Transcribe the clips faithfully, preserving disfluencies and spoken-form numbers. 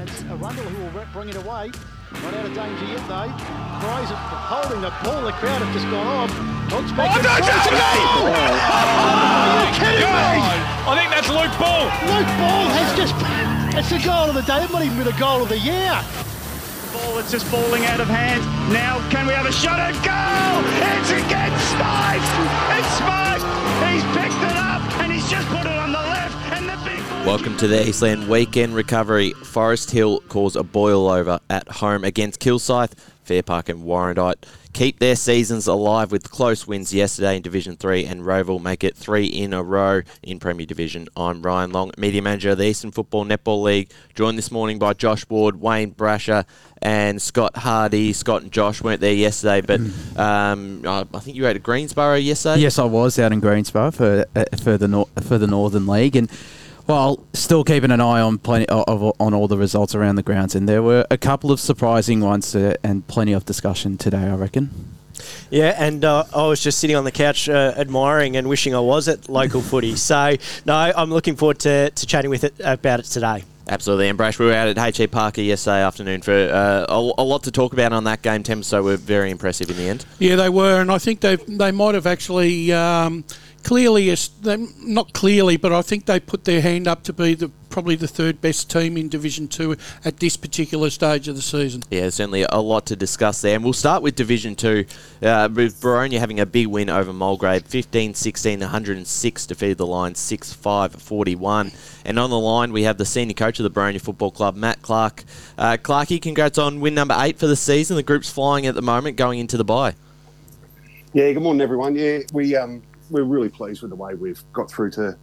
and it's Arundel who will bring it away. Not out of danger yet though. Cries holding the ball, the crowd have just gone off. Hooks back. Oh, no, that's a goal! Oh, are you kidding me? I think that's Luke Ball. Luke Ball has just... It's the goal of the day. It might even be the goal of the year. Ball, it's just falling out of hand. Now, can we have a shot at goal? It's again Spice! It's Spice! He's picked it up and he's just put it on the left and the big... Welcome to the Eastland Weekend Recovery. Forest Hill cause a boil over at home against Kilsyth. Fair Park and Warrandyte keep their seasons alive with close wins yesterday in Division three, and Roval make it three in a row in Premier Division. I'm Ryan Long, Media Manager of the Eastern Football Netball League, joined this morning by Josh Ward, Wayne Brasher and Scott Hardy. Scott and Josh weren't there yesterday, but um, I think you were at Greensborough yesterday? Yes, I was out in Greensborough for, uh, for, the, nor- for the Northern League, and well, still keeping an eye on plenty of, on all the results around the grounds, and there were a couple of surprising ones uh, and plenty of discussion today, I reckon. Yeah, and uh, I was just sitting on the couch uh, admiring and wishing I was at local footy. So, no, I'm looking forward to, to chatting with it about it today. Absolutely, and Brash, we were out at H E Parker yesterday afternoon for uh, a, a lot to talk about on that game. Templestowe were very impressive in the end. Yeah, they were, and I think they they might have actually... Um, Clearly, not clearly, but I think they put their hand up to be the probably the third best team in Division two at this particular stage of the season. Yeah, certainly a lot to discuss there. And we'll start with Division two, uh, with Boronia having a big win over Mulgrave, fifteen sixteen, one oh six, defeated the Lions six five, forty-one. And on the line, we have the senior coach of the Boronia Football Club, Matt Clark. Uh, Clarkie, congrats on win number eight for the season. The group's flying at the moment, going into the bye. Yeah, good morning, everyone. Yeah, we... Um We're really pleased with the way we've got through to,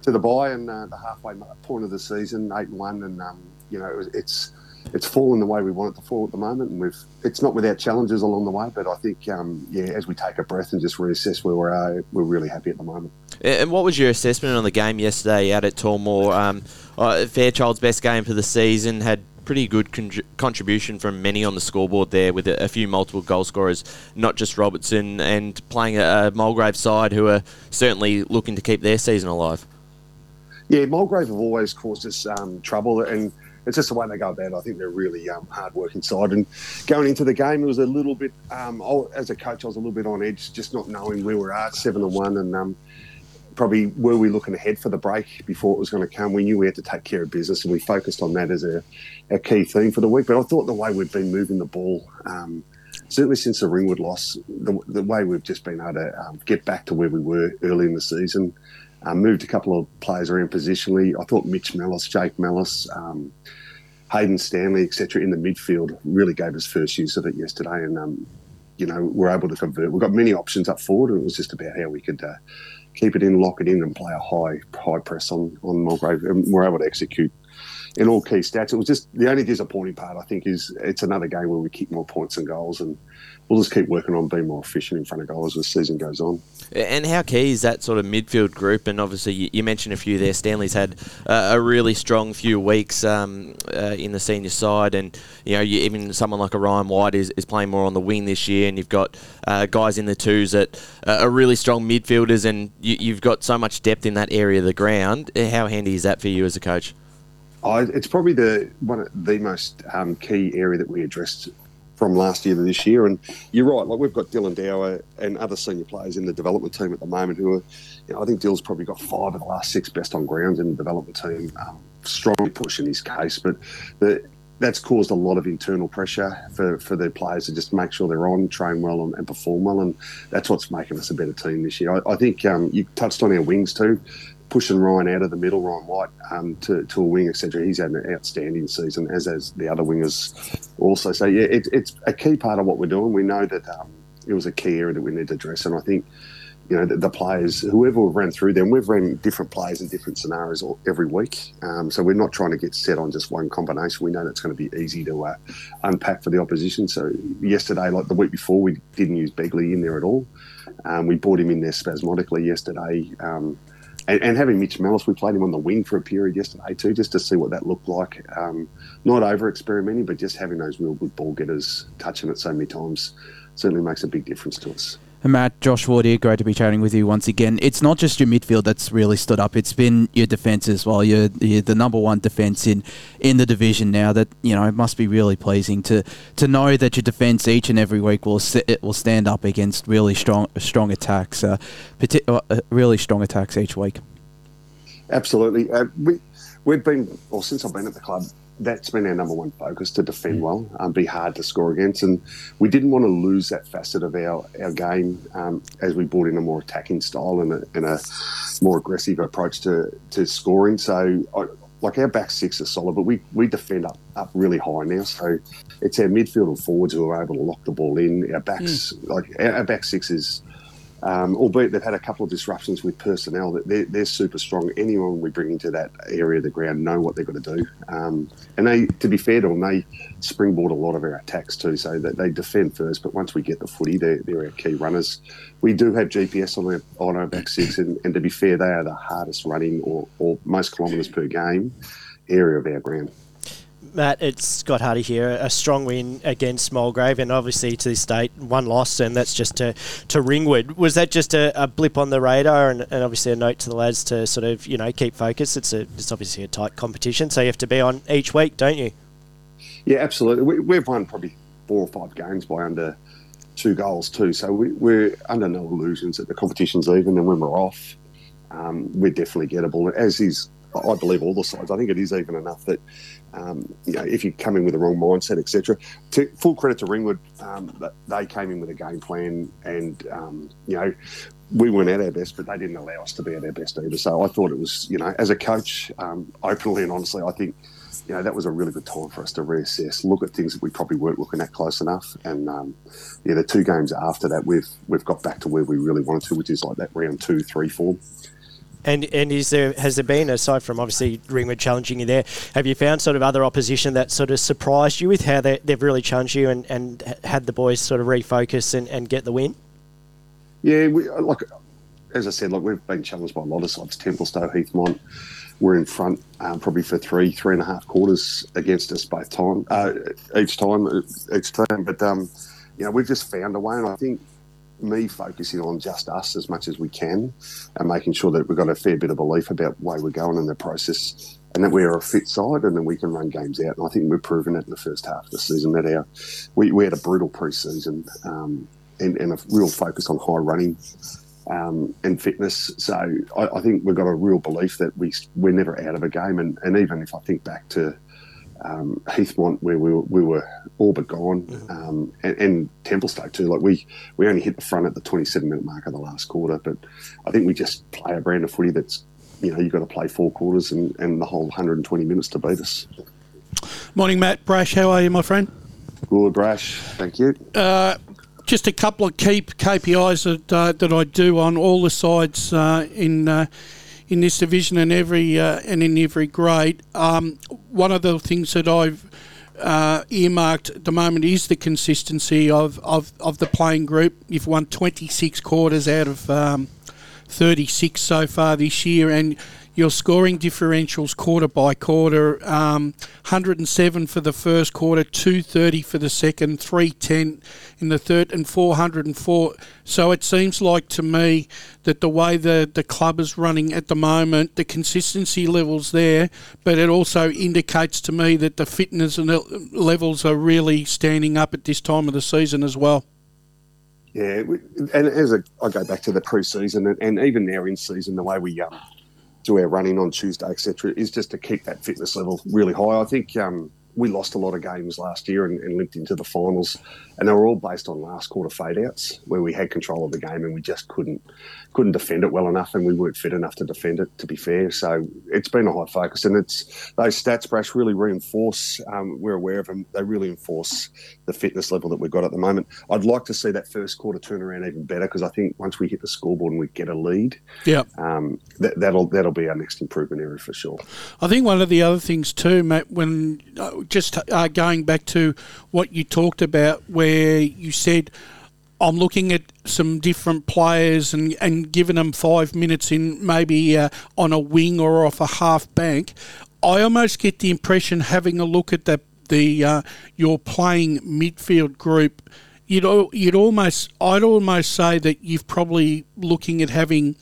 to the bye and uh, the halfway point of the season, eight and one, and um, you know it's it's fallen the way we want it to fall at the moment, and we've it's not without challenges along the way, but I think um, yeah, as we take a breath and just reassess where we are, we're really happy at the moment. And what was your assessment on the game yesterday out at Tormore? Um, uh, Fairchild's best game for the season, had pretty good con- contribution from many on the scoreboard there, with a, a few multiple goal scorers, not just Robertson, and playing a, a Mulgrave side who are certainly looking to keep their season alive. Yeah, Mulgrave have always caused us um, trouble, and it's just the way they go about it. I think they're really um, hard-working side, and going into the game, it was a little bit, um, as a coach, I was a little bit on edge, just not knowing where we're at, seven and one, and um, probably were we looking ahead for the break before it was going to come. We knew we had to take care of business, and we focused on that as a, a key theme for the week. But I thought the way we've been moving the ball, um, certainly since the Ringwood loss, the, the way we've just been able to um, get back to where we were early in the season, um, moved a couple of players around positionally. I thought Mitch Mellis, Jake Mellis, um, Hayden Stanley, et cetera in the midfield really gave us first use of it yesterday, and um, you know, we're able to convert. We've got many options up forward, and it was just about how we could... Uh, keep it in, lock it in, and play a high high press on, on Mulgrave. And we're able to execute in all key stats. It was just the only disappointing part, I think, is it's another game where we kick more points than goals, and we'll just keep working on being more efficient in front of goals as the season goes on. And how key is that sort of midfield group? And obviously you, you mentioned a few there. Stanley's had uh, a really strong few weeks um, uh, in the senior side, and you know you, even someone like a Ryan White is, is playing more on the wing this year, and you've got uh, guys in the twos that uh, are really strong midfielders, and you, you've got so much depth in that area of the ground. How handy is that for you as a coach? Oh, it's probably the one of the most um, key area that we addressed from last year to this year, and you're right. Like, we've got Dylan Dower and other senior players in the development team at the moment who are, you know, I think Dylan's probably got five of the last six best on grounds in the development team, um, strongly pushing his case, but the, that's caused a lot of internal pressure for, for their players to just make sure they're on, train well, and, and perform well, and that's what's making us a better team this year. I, I think um, you touched on our wings too. Pushing Ryan out of the middle, Ryan White, um, to, to a wing, et cetera. He's had an outstanding season, as as the other wingers also. So, yeah, it, it's a key part of what we're doing. We know that um, it was a key area that we need to address, and I think, you know, the, the players, whoever we've run through them, we've run different players in different scenarios all, every week. Um, so we're not trying to get set on just one combination. We know that's going to be easy to uh, unpack for the opposition. So yesterday, like the week before, we didn't use Begley in there at all. Um, we brought him in there spasmodically yesterday. Um And, and having Mitch Mellis, we played him on the wing for a period yesterday too, just to see what that looked like. Um, not over-experimenting, but just having those real good ball getters touching it so many times certainly makes a big difference to us. Matt, Josh Ward here, great to be chatting with you once again. It's not just your midfield that's really stood up, it's been your defence as well. You're, you're the number one defence in, in the division now. That, you know, it must be really pleasing to to know that your defence each and every week will it will stand up against really strong strong attacks, uh, particular, uh, really strong attacks each week. Absolutely. Uh, we, we've been, well, since I've been at the club, that's been our number one focus, to defend well and be hard to score against. And we didn't want to lose that facet of our, our game um, as we brought in a more attacking style and a, and a more aggressive approach to, to scoring. So, I, like, our back six are solid, but we, we defend up, up really high now. So it's our midfield and forwards who are able to lock the ball in. Our backs, mm. like, our, our back six is... Um, albeit they've had a couple of disruptions with personnel, that they're, they're super strong. Anyone we bring into that area of the ground know what they've got to do. Um, and they, to be fair to them, they springboard a lot of our attacks too. So that they defend first, but once we get the footy, they're, they're our key runners. We do have G P S on our, on our back six, and, and to be fair, they are the hardest running or, or most kilometres per game area of our ground. Matt, it's Scott Hardy here. A strong win against Mulgrave, and obviously to this date, one loss, and that's just to, to Ringwood. Was that just a, a blip on the radar, and, and obviously a note to the lads to sort of, you know, keep focus? It's a, it's obviously a tight competition, so you have to be on each week, don't you? Yeah, absolutely. We, we've won probably four or five games by under two goals too, so we, we're under no illusions that the competition's even, and when we're off, um, we're definitely gettable, as is, I believe, all the sides. I think it is even enough that, um, you know, if you come in with the wrong mindset, et cetera. To full credit to Ringwood, um, they came in with a game plan, and um, you know, we weren't at our best, but they didn't allow us to be at our best either. So I thought it was, you know, as a coach, um, openly and honestly, I think, you know, that was a really good time for us to reassess, look at things that we probably weren't looking at close enough. And um, yeah, the two games after that, we've we've got back to where we really wanted to, which is like that round two, three, four. And and is there has there been, aside from obviously Ringwood challenging you there, have you found sort of other opposition that sort of surprised you with how they, they've really challenged you and, and had the boys sort of refocus and, and get the win? Yeah, we, like, as I said, like, we've been challenged by a lot of sides. Templestowe, Heathmont were in front um, probably for three, three and a half quarters against us both time, uh, each time, each time. But, um, you know, we've just found a way, and I think, me focusing on just us as much as we can and making sure that we've got a fair bit of belief about where we're going in the process and that we're a fit side and that we can run games out. And I think we've proven it in the first half of the season. That our we, we had a brutal pre-season um, and, and a real focus on high running um, and fitness. So I, I think we've got a real belief that we, we're never out of a game. And, and even if I think back to um, Heathmont, where we were, we were all but gone, um, and, and Templestowe too. Like, we, we only hit the front at the twenty-seven minute mark of the last quarter, but I think we just play a brand of footy that's, you know, you've got to play four quarters and, and the whole one hundred twenty minutes to beat us. Morning, Matt. Brash, how are you, my friend? Good, Brash. Thank you. Uh, just a couple of key K P Is that uh, that I do on all the sides uh, in. Uh, in this division and every uh, and in every grade. Um, one of the things that I've uh, earmarked at the moment is the consistency of, of, of the playing group. You've won twenty-six quarters out of um, thirty-six so far this year, and your scoring differentials quarter by quarter, um, one hundred seven for the first quarter, two thirty for the second, three ten in the third, and four oh four. So it seems like to me that the way the, the club is running at the moment, the consistency level's there, but it also indicates to me that the fitness and levels are really standing up at this time of the season as well. Yeah, and as a, I go back to the pre-season and, and even now in season, the way we um, do our running on Tuesday, et cetera, is just to keep that fitness level really high. I think um, we lost a lot of games last year and, and limped into the finals, and they were all based on last quarter fade-outs where we had control of the game and we just couldn't couldn't defend it well enough, and we weren't fit enough to defend it, to be fair. So it's been a high focus, and it's those stats, Brash, really reinforce, um, we're aware of them, they really enforce the fitness level that we've got at the moment. I'd like to see that first quarter turn around even better, because I think once we hit the scoreboard and we get a lead, yep. um, that, that'll that'll be our next improvement area for sure. I think one of the other things too, Matt, when just uh, going back to what you talked about, where you said, I'm looking at some different players and, and giving them five minutes in maybe uh, on a wing or off a half bank. I almost get the impression, having a look at the the uh, your playing midfield group you'd you'd almost I'd almost say that you've probably looking at having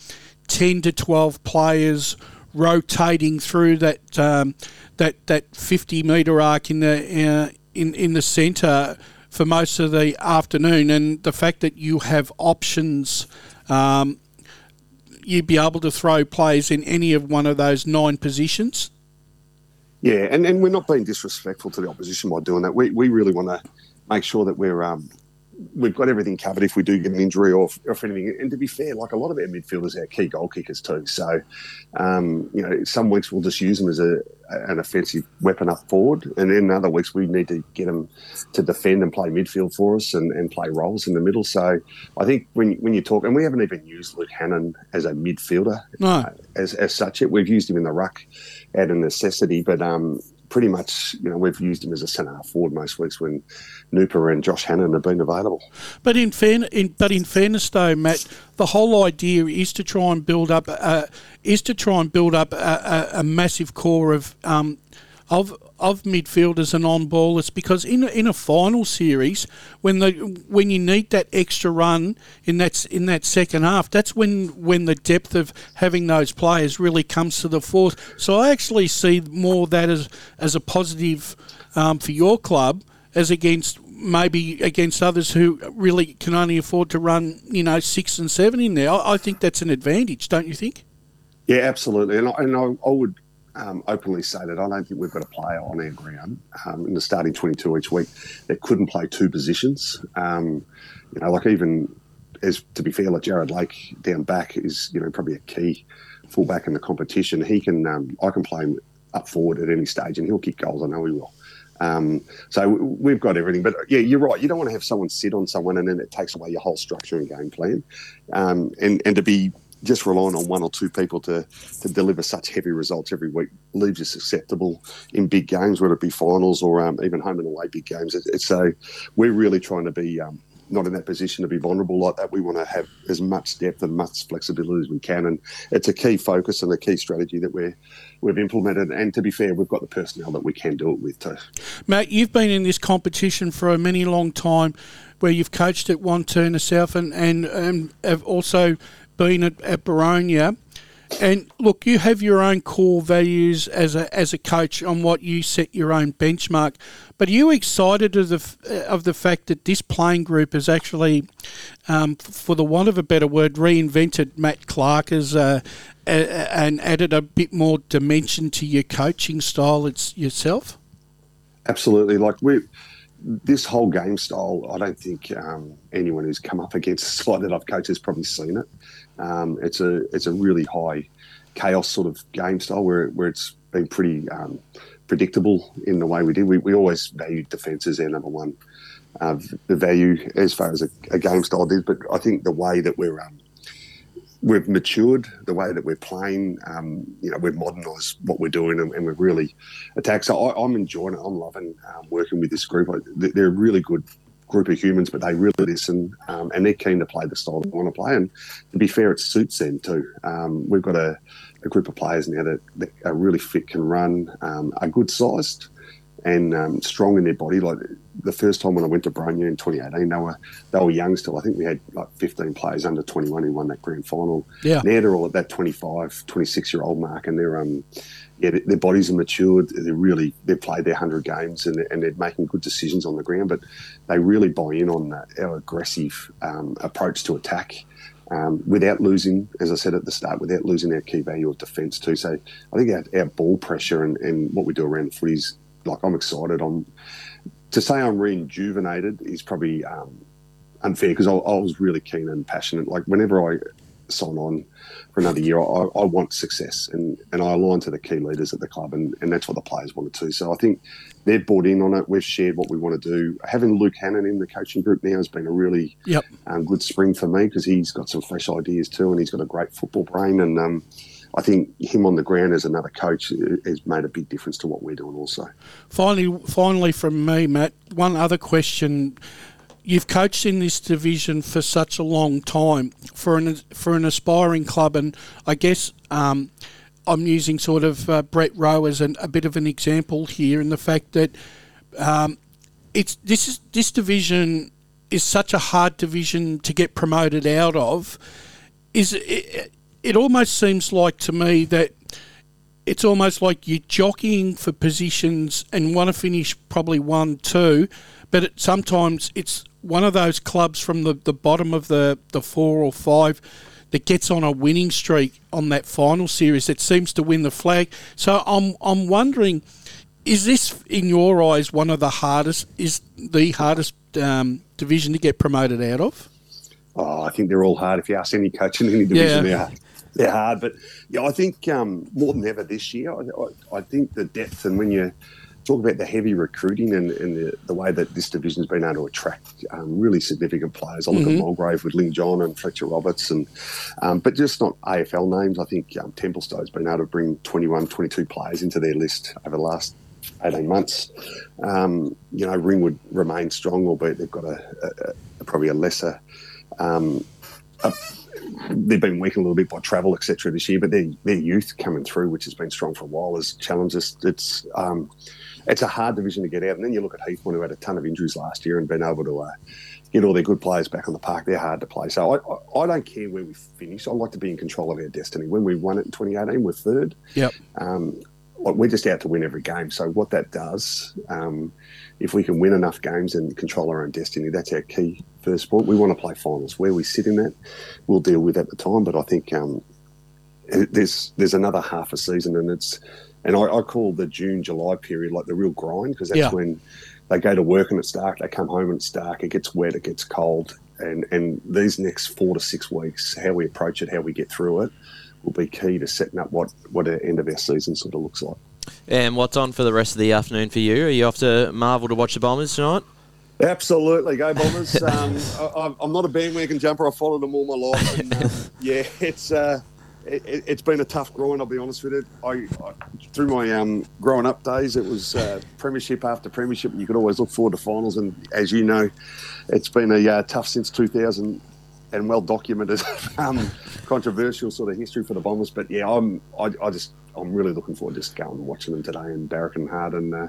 ten to twelve players rotating through that um, that that fifty metre arc in the uh, in in the centre for most of the afternoon, and the fact that you have options. Um, you'd be able to throw plays in any of one of those nine positions? Yeah, and, and we're not being disrespectful to the opposition by doing that. We we really want to make sure that we're um, we've got everything covered if we do get an injury or if, or if anything. And to be fair, like a lot of our midfielders are key goal kickers too. So, um, you know, some weeks we'll just use them as a an offensive weapon up forward, and then other weeks we need to get them to defend and play midfield for us and, and play roles in the middle. So I think when when you talk, and we haven't even used Luke Hannon as a midfielder no. uh, as as such. It we've used him in the ruck out of necessity, but um, pretty much you know we've used him as a centre forward most weeks when Nooper and Josh Hannon have been available. But in fairness, in, but in fairness though, Matt, the whole idea is to try and build up a, is to try and build up a, a, a massive core of um, of of midfielders and on ballers, because in a, in a final series when the when you need that extra run in that in that second half, that's when when the depth of having those players really comes to the fore. So I actually see more that as as a positive um, for your club as against. Maybe against others who really can only afford to run, you know, six and seven in there. I, I think that's an advantage, don't you think? Yeah, absolutely. And I, and I, I would um, openly say that I don't think we've got a player on our ground um, in the starting twenty-two each week that couldn't play two positions. Um, you know, like even, as to be fair, like Jared Lake down back is, you know, probably a key fullback in the competition. He can, um, I can play him up forward at any stage and he'll kick goals. I know he will. Um, so we've got everything. But, yeah, you're right. You don't want to have someone sit on someone and then it takes away your whole structure and game plan. Um, and, and to be just relying on one or two people to, to deliver such heavy results every week leaves us susceptible in big games, whether it be finals or um, even home and away big games. It, it, so we're really trying to be um, not in that position to be vulnerable like that. We want to have as much depth and much flexibility as we can. And it's a key focus and a key strategy that we're we've implemented, and to be fair, we've got the personnel that we can do it with too. Matt, you've been in this competition for a many long time where you've coached at Wantirna South and, and, and have also been at, at Boronia. And look, you have your own core values as a as a coach on what you set your own benchmark. But are you excited of the of the fact that this playing group has actually, um, for the want of a better word, reinvented Matt Clark as a, a, and added a bit more dimension to your coaching style it's yourself? Absolutely. Like we. This whole game style, I don't think um, anyone who's come up against the side that I've coached has probably seen it. Um, it's a it's a really high chaos sort of game style where where it's been pretty um, predictable in the way we did. We we always valued defence as our number one uh, value as far as a, a game style did. But I think the way that we're um, we've matured, the way that we're playing, um, you know, we've modernised what we're doing and, and we've really attacked. So I, I'm enjoying it. I'm loving um, working with this group. I, they're a really good group of humans, but they really listen um, and they're keen to play the style they want to play. And to be fair, it suits them too. Um, we've got a, a group of players now that, that are really fit, can run, um, are good sized and um, strong in their body. Like the first time when I went to Boronia in twenty eighteen, they were they were young still. I think we had like fifteen players under twenty-one who won that grand final. Yeah. Now they're all at that twenty-five, twenty-six year old mark, and they're um yeah their bodies are matured. They're really they've played their hundred games and they're, and they're making good decisions on the ground. But they really buy in on that, our aggressive um, approach to attack. Um, without losing, as I said at the start, without losing our key value of defence too. So I think our, our ball pressure and, and what we do around the footy is, like, I'm excited. I'm to say I'm rejuvenated is probably um, unfair because I, I was really keen and passionate. Like whenever I sign on for another year, I, I want success, and, and I align to the key leaders at the club, and, and that's what the players wanted to. So I think they've bought in on it. We've shared what we want to do. Having Luke Hannon in the coaching group now has been a really yep. um, good spring for me because he's got some fresh ideas too, and he's got a great football brain, and um, I think him on the ground as another coach has made a big difference to what we're doing also. Finally, finally from me, Matt, one other question. You've coached in this division for such a long time. For an for an aspiring club, and I guess um, I'm using sort of uh, Brett Rowe as an, a bit of an example here in the fact that um, it's this is this division is such a hard division to get promoted out of. Is it, it almost seems like to me that it's almost like you're jockeying for positions and want to finish probably one, two, but it, sometimes it's one of those clubs from the, the bottom of the, the four or five that gets on a winning streak on that final series that seems to win the flag. So I'm I'm wondering, is this in your eyes one of the hardest? Is the hardest um, division to get promoted out of? Oh, I think they're all hard. If you ask any coach in any division, yeah. they're hard. They're hard, but yeah, I think um, more than ever this year, I, I, I think the depth, and when you talk about the heavy recruiting and, and the, the way that this division's been able to attract um, really significant players. I look mm-hmm. at Mulgrave with Ling John and Fletcher Roberts, and um, but just not A F L names. I think um, Templestowe's been able to bring twenty-one, twenty-two players into their list over the last eighteen months. Um, you know, Ringwood remain strong, albeit they've got a, a, a probably a lesser... Um, a, They've been weakened a little bit by travel, et cetera, this year, but their their youth coming through, which has been strong for a while, has challenged us. It's um, it's a hard division to get out. And then you look at Heathmont, who had a ton of injuries last year and been able to uh, get all their good players back on the park. They're hard to play. So I, I, I don't care where we finish. I like to be in control of our destiny. When we won it in twenty eighteen, we're third. Yep. Um, we're just out to win every game. So what that does, um, if we can win enough games and control our own destiny, that's our key first sport. We want to play finals. Where we sit in that, we'll deal with at the time. But I think um, there's there's another half a season, and it's and I, I call the June July period like the real grind, because that's yeah. when they go to work and it's dark. They come home and it's dark. It gets wet. It gets cold. And and these next four to six weeks, how we approach it, how we get through it, will be key to setting up what, what the end of our season sort of looks like. And what's on for the rest of the afternoon for you? Are you off to Marvel to watch the Bombers tonight? Absolutely. Go Bombers. um, I, I'm not a bandwagon jumper. I've followed them all my life. And, um, yeah, it's uh, it, it's been a tough grind, I'll be honest with it. I, I Through my um, growing up days, it was uh, premiership after premiership, and you could always look forward to finals. And as you know, it's been a uh, tough since two thousand and well-documented, um, controversial sort of history for the Bombers. But, yeah, I'm I, I just, I'm really looking forward to just going and watching them today and barracking hard and uh,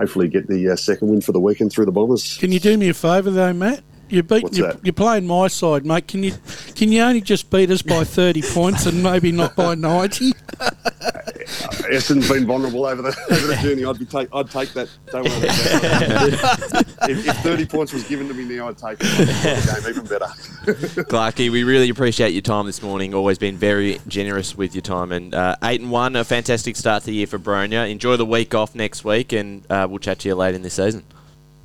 hopefully get the uh, second win for the weekend through the Bombers. Can you do me a favour, though, Matt? You're, beating, you're, you're playing my side, mate. Can you can you only just beat us by thirty points and maybe not by ninety? Essendon's been vulnerable over the, over the journey. I'd be take I'd take that. Don't worry about that. if, if thirty points was given to me now, I'd take it. Game even better. Clarkie, we really appreciate your time this morning. Always been very generous with your time. And uh, eight and one, a fantastic start to the year for Boronia. Enjoy the week off next week, and uh, we'll chat to you later in this season.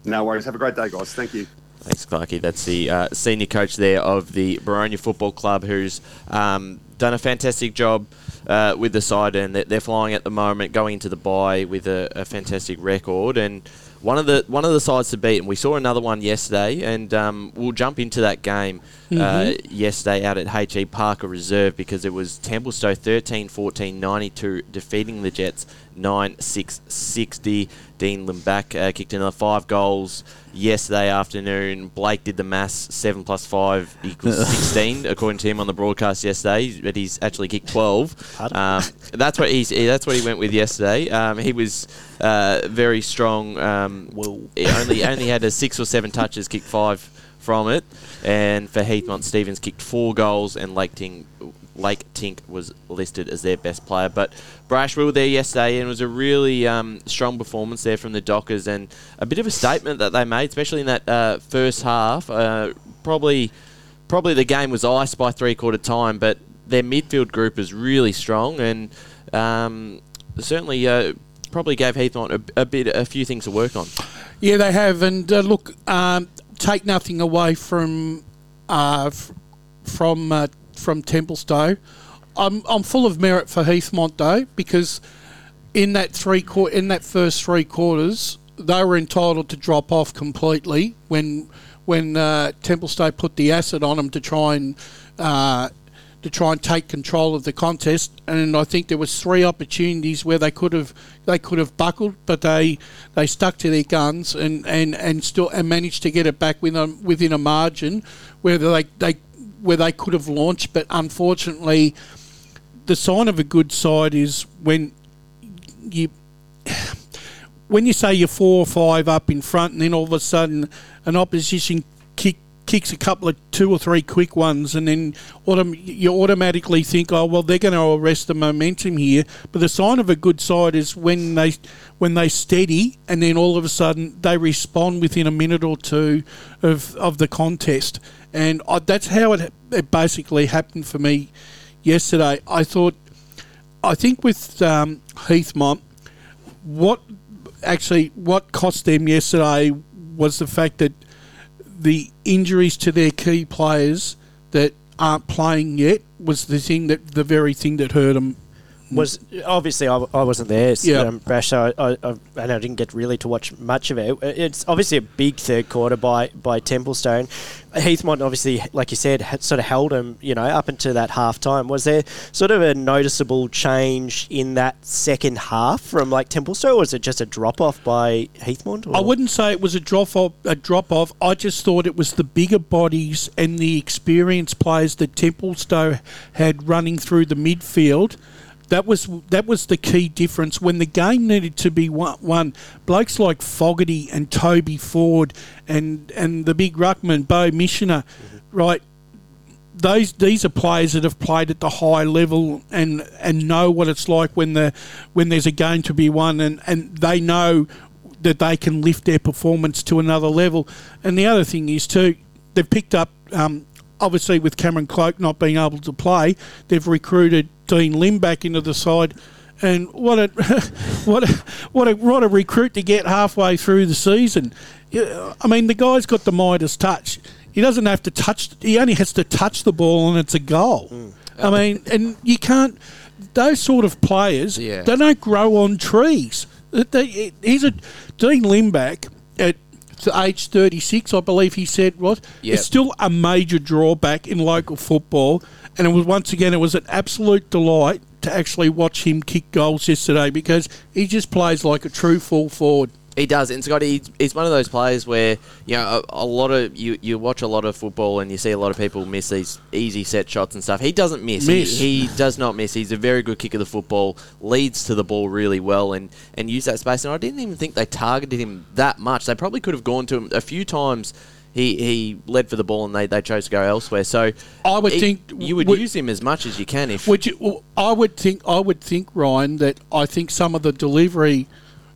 No worries. Have a great day, guys. Thank you. Thanks, Clarkie. That's the uh, senior coach there of the Boronia Football Club, who's um, done a fantastic job uh, with the side, and they're flying at the moment, going into the bye with a, a fantastic record. And one of the one of the sides to beat, and we saw another one yesterday, and um, we'll jump into that game mm-hmm. uh, yesterday out at H E Parker Reserve, because it was Templestowe thirteen fourteen ninety-two defeating the Jets nine six sixty. Dean Limback uh, kicked another five goals yesterday afternoon. Blake did the maths, seven plus five equals sixteen, according to him on the broadcast yesterday, but he's actually kicked twelve. Um, that's what he's, that's what he went with yesterday. Um, he was uh, very strong. Um, he only, only had a six or seven touches, kicked five from it. And for Heathmont, Stevens kicked four goals, and Lake Ting... Lake Tink was listed as their best player. But Brash, we were there yesterday, and it was a really um, strong performance there from the Dockers, and a bit of a statement that they made, especially in that uh, first half. Uh, probably probably the game was iced by three-quarter time, but their midfield group is really strong, and um, certainly uh, probably gave Heathmont a, a, bit, a few things to work on. Yeah, they have. And, uh, look, um, take nothing away from... Uh, f- from uh, from Templestowe. I'm I'm full of merit for Heathmont though, because in that three qu- in that first three quarters they were entitled to drop off completely when when uh, Templestowe put the acid on them to try and uh, to try and take control of the contest. And I think there was three opportunities where they could have they could have buckled, but they they stuck to their guns and, and, and still and managed to get it back within within a margin where they they. where they could have launched. But unfortunately, the sign of a good side is when you when you say you're four or five up in front, and then all of a sudden an opposition kick, kicks a couple of two or three quick ones, and then autom- you automatically think, oh, well, they're going to arrest the momentum here. But the sign of a good side is when they when they steady, and then all of a sudden they respond within a minute or two of of the contest. And I, that's how it, it basically happened for me yesterday. I thought, I think with um, Heathmont, what actually what cost them yesterday was the fact that the injuries to their key players that aren't playing yet was the thing that the very thing that hurt them. Was obviously I, I wasn't there, so yeah. um, Brash, so I, I, I, and I didn't get really to watch much of it. It's obviously a big third quarter by by Templestowe. Heathmont obviously, like you said, had sort of held them, you know, up until that half time. Was there sort of a noticeable change in that second half from like Templestowe, or was it just a drop off by Heathmont? Or? I wouldn't say it was a drop off. A drop off. I just thought it was the bigger bodies and the experienced players that Templestowe had running through the midfield. That was that was the key difference when the game needed to be won. won blokes like Fogarty and Toby Ford and, and the big ruckman, Bo Michener, mm-hmm. right? Those these are players that have played at the high level and and know what it's like when the when there's a game to be won, and, and they know that they can lift their performance to another level. And the other thing is too, they've picked up um, obviously with Cameron Cloke not being able to play, they've recruited Dean Lim back into the side, and what a what a, what a what a recruit to get halfway through the season. I mean, the guy's got the Midas touch. He doesn't have to touch. He only has to touch the ball, and it's a goal. Mm. I mean, and you can't. Those sort of players, yeah. they don't grow on trees. They, he's a Dean Lim back at age thirty-six, I believe he said. What? Yep. It's still a major drawback in local football. And it was once again, it was an absolute delight to actually watch him kick goals yesterday, because he just plays like a true full forward. He does, and Scotty, he's one of those players where, you know, a, a lot of you, you watch a lot of football and you see a lot of people miss these easy set shots and stuff. He doesn't miss. miss. He, he does not miss. He's a very good kicker of the football, leads to the ball really well, and, and use that space. And I didn't even think they targeted him that much. They probably could have gone to him a few times. He he led for the ball, and they, they chose to go elsewhere. So I would he, think you would, would use him as much as you can. If would you, I would think I would think Ryan that I think some of the delivery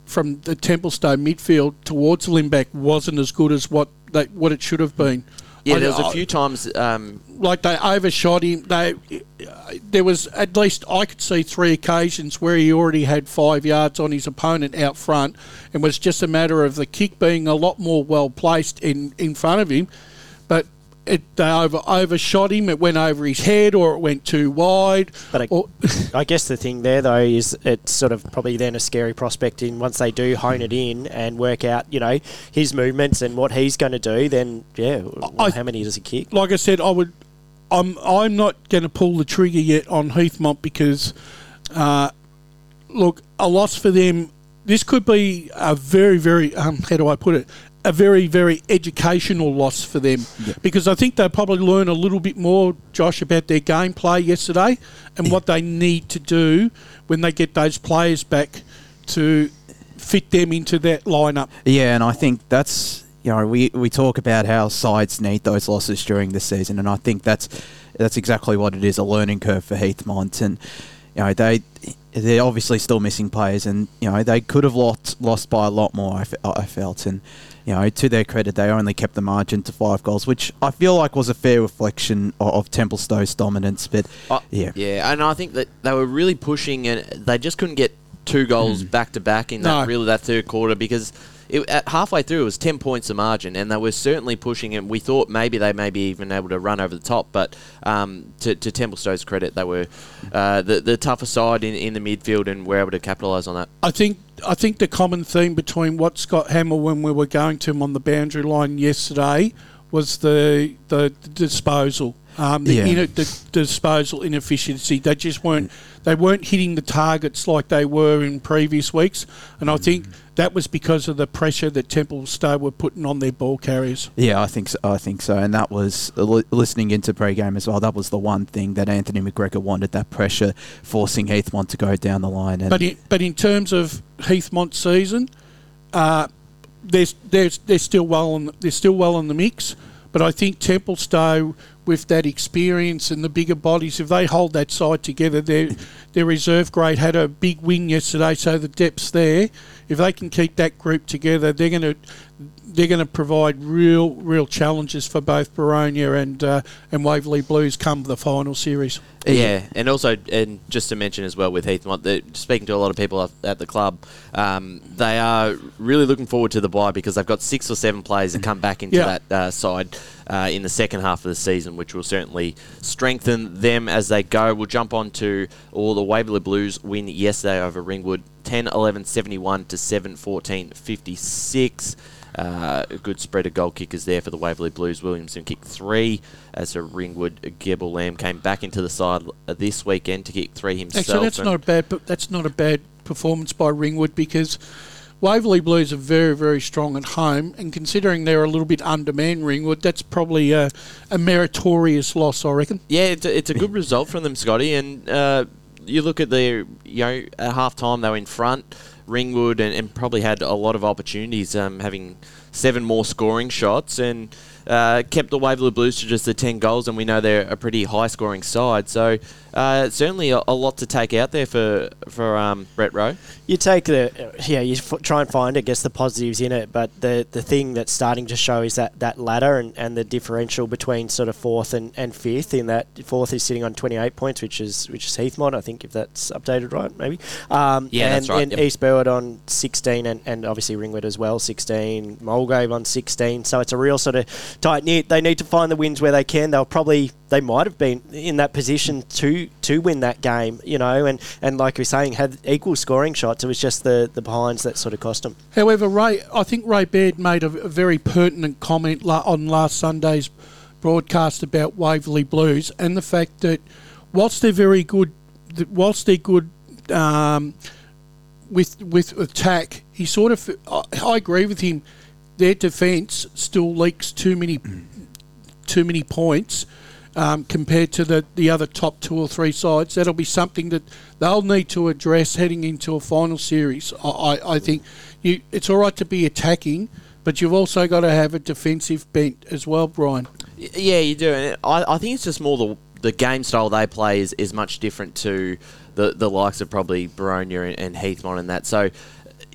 from the Templestowe midfield towards Limbeck wasn't as good as what they, what it should have been. Yeah, I, there was a few I, times um, like they overshot him. They uh, there was at least I could see three occasions where he already had five yards on his opponent out front, and was just a matter of the kick being a lot more well placed in, in front of him. But it they over overshot him. It went over his head, or it went too wide. But I, or I guess the thing there though is it's sort of probably then a scary prospect in once they do hone it in and work out, you know, his movements and what he's going to do. Then yeah, well, I, how many does he kick? Like I said, I would. I'm I'm not going to pull the trigger yet on Heathmont because, uh, look, a loss for them. This could be a very, very, um, how do I put it, a very, very educational loss for them, yeah. because I think they'll probably learn a little bit more, Josh, about their gameplay yesterday and yeah. what they need to do when they get those players back to fit them into that lineup. Yeah, and I think that's... You know, we, we talk about how sides need those losses during the season, and I think that's that's exactly what it is, a learning curve for Heathmont. And, you know, they, they're obviously still missing players, and, you know, they could have lost, lost by a lot more, I, f- I felt. And, you know, to their credit, they only kept the margin to five goals, which I feel like was a fair reflection of, of Templestowe's dominance. But, uh, yeah. Yeah, and I think that they were really pushing, and they just couldn't get two goals mm. back-to-back in that no. really that third quarter because... It, at halfway through, it was ten points of margin, and they were certainly pushing. And we thought maybe they may be even able to run over the top, but um, to, to Templestowe's credit, they were uh, the the tougher side in, in the midfield, and were able to capitalise on that. I think I think the common theme between what Scott Hamill, when we were going to him on the boundary line yesterday, was the the, the disposal, um, the, yeah. inner, the, the disposal inefficiency. They just weren't they weren't hitting the targets like they were in previous weeks, and I think. That was because of the pressure that Templestowe were putting on their ball carriers. Yeah, I think so. I think so. And that was, listening into pre-game as well, that was the one thing that Anthony McGregor wanted, that pressure, forcing Heathmont to go down the line. And but, in, but in terms of Heathmont's season, uh, they're, they're, they're, still well on, they're still well in the mix. But I think Templestowe, with that experience and the bigger bodies, if they hold that side together, their their reserve grade had a big win yesterday, so the depth's there. If they can keep that group together, they're going to they're going to provide real real challenges for both Boronia and uh, and Waverley Blues come the final series. Yeah, and also, and just to mention as well with Heathmont, speaking to a lot of people at the club, um, they are really looking forward to the bye because they've got six or seven players that come back into yeah. that uh, side uh, in the second half of the season, which will certainly strengthen them as they go. We'll jump on to all the Waverley Blues win yesterday over Ringwood, ten eleven seventy-one to seven fourteen fifty-six. Uh, a good spread of goal kickers there for the Waverley Blues. Williamson kicked three as a Ringwood Gebel Lamb came back into the side this weekend to kick three himself. Actually, that's not a bad, but that's not a bad performance by Ringwood because Waverley Blues are very, very strong at home, and considering they're a little bit undermanned, Ringwood, that's probably a, a meritorious loss, I reckon. Yeah, it's a, it's a good result from them, Scotty, and uh, you look at the, you know, at half-time they were in front, Ringwood, and, and probably had a lot of opportunities, um, having seven more scoring shots, and uh, kept the Waverley Blues to just the ten goals, and we know they're a pretty high-scoring side. So uh, certainly a, a lot to take out there for for um, Brett Rowe. You take the yeah, you f- try and find, I guess, the positives in it, but the the thing that's starting to show is that that ladder and, and the differential between sort of fourth and, and fifth. In that fourth is sitting on twenty-eight points, which is which is Heathmont, I think, if that's updated right, maybe. Um, yeah, and, that's right. And yep. East Burwood on sixteen, and, and obviously Ringwood as well, sixteen. Mulgrave on sixteen. So it's a real sort of tight-knit. They need to find the wins where they can. They'll probably, they might have been in that position to to win that game, you know, and, and like we're saying, had equal scoring shots. It was just the, the behinds that sort of cost them. However, Ray, I think Ray Baird made a, a very pertinent comment la- on last Sunday's broadcast about Waverley Blues and the fact that whilst they're very good, that whilst they're good um, with with attack, he sort of, I, I agree with him, their defence still leaks too many too many points um, compared to the, the other top two or three sides. That'll be something that they'll need to address heading into a final series. I, I, I think you, it's all right to be attacking, but you've also got to have a defensive bent as well, Brian. Yeah, you do. And I, I think it's just more the the game style they play is, is much different to the, the likes of probably Boronia and, and Heathmont and that. So,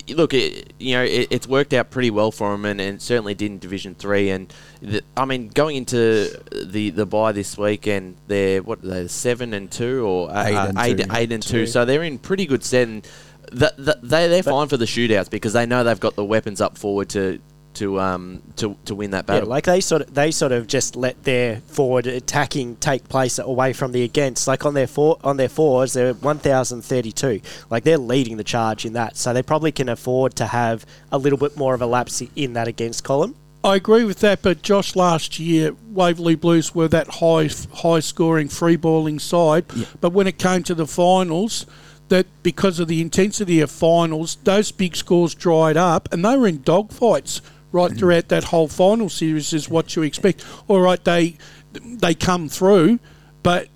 look, it, you know, it, it's worked out pretty well for them, and, and certainly did in Division Three. And the, I mean, going into the the bye this week, and they're what are they seven and two or uh, eight and, eight, two. Eight and two. two, so they're in pretty good set, and the, the, they they're but fine for the shootouts because they know they've got the weapons up forward to. to um to, to win that battle. Yeah, like they sort of they sort of just let their forward attacking take place away from the against. Like on their four on their fours, they're one thousand thirty-two. Like they're leading the charge in that. So they probably can afford to have a little bit more of a lapse in that against column. I agree with that, but Josh, last year Waverley Blues were that high high scoring free balling side, yeah. But when it came to the finals, that because of the intensity of finals, those big scores dried up and they were in dogfights. Right throughout that whole final series is what you expect. All right, they they come through, but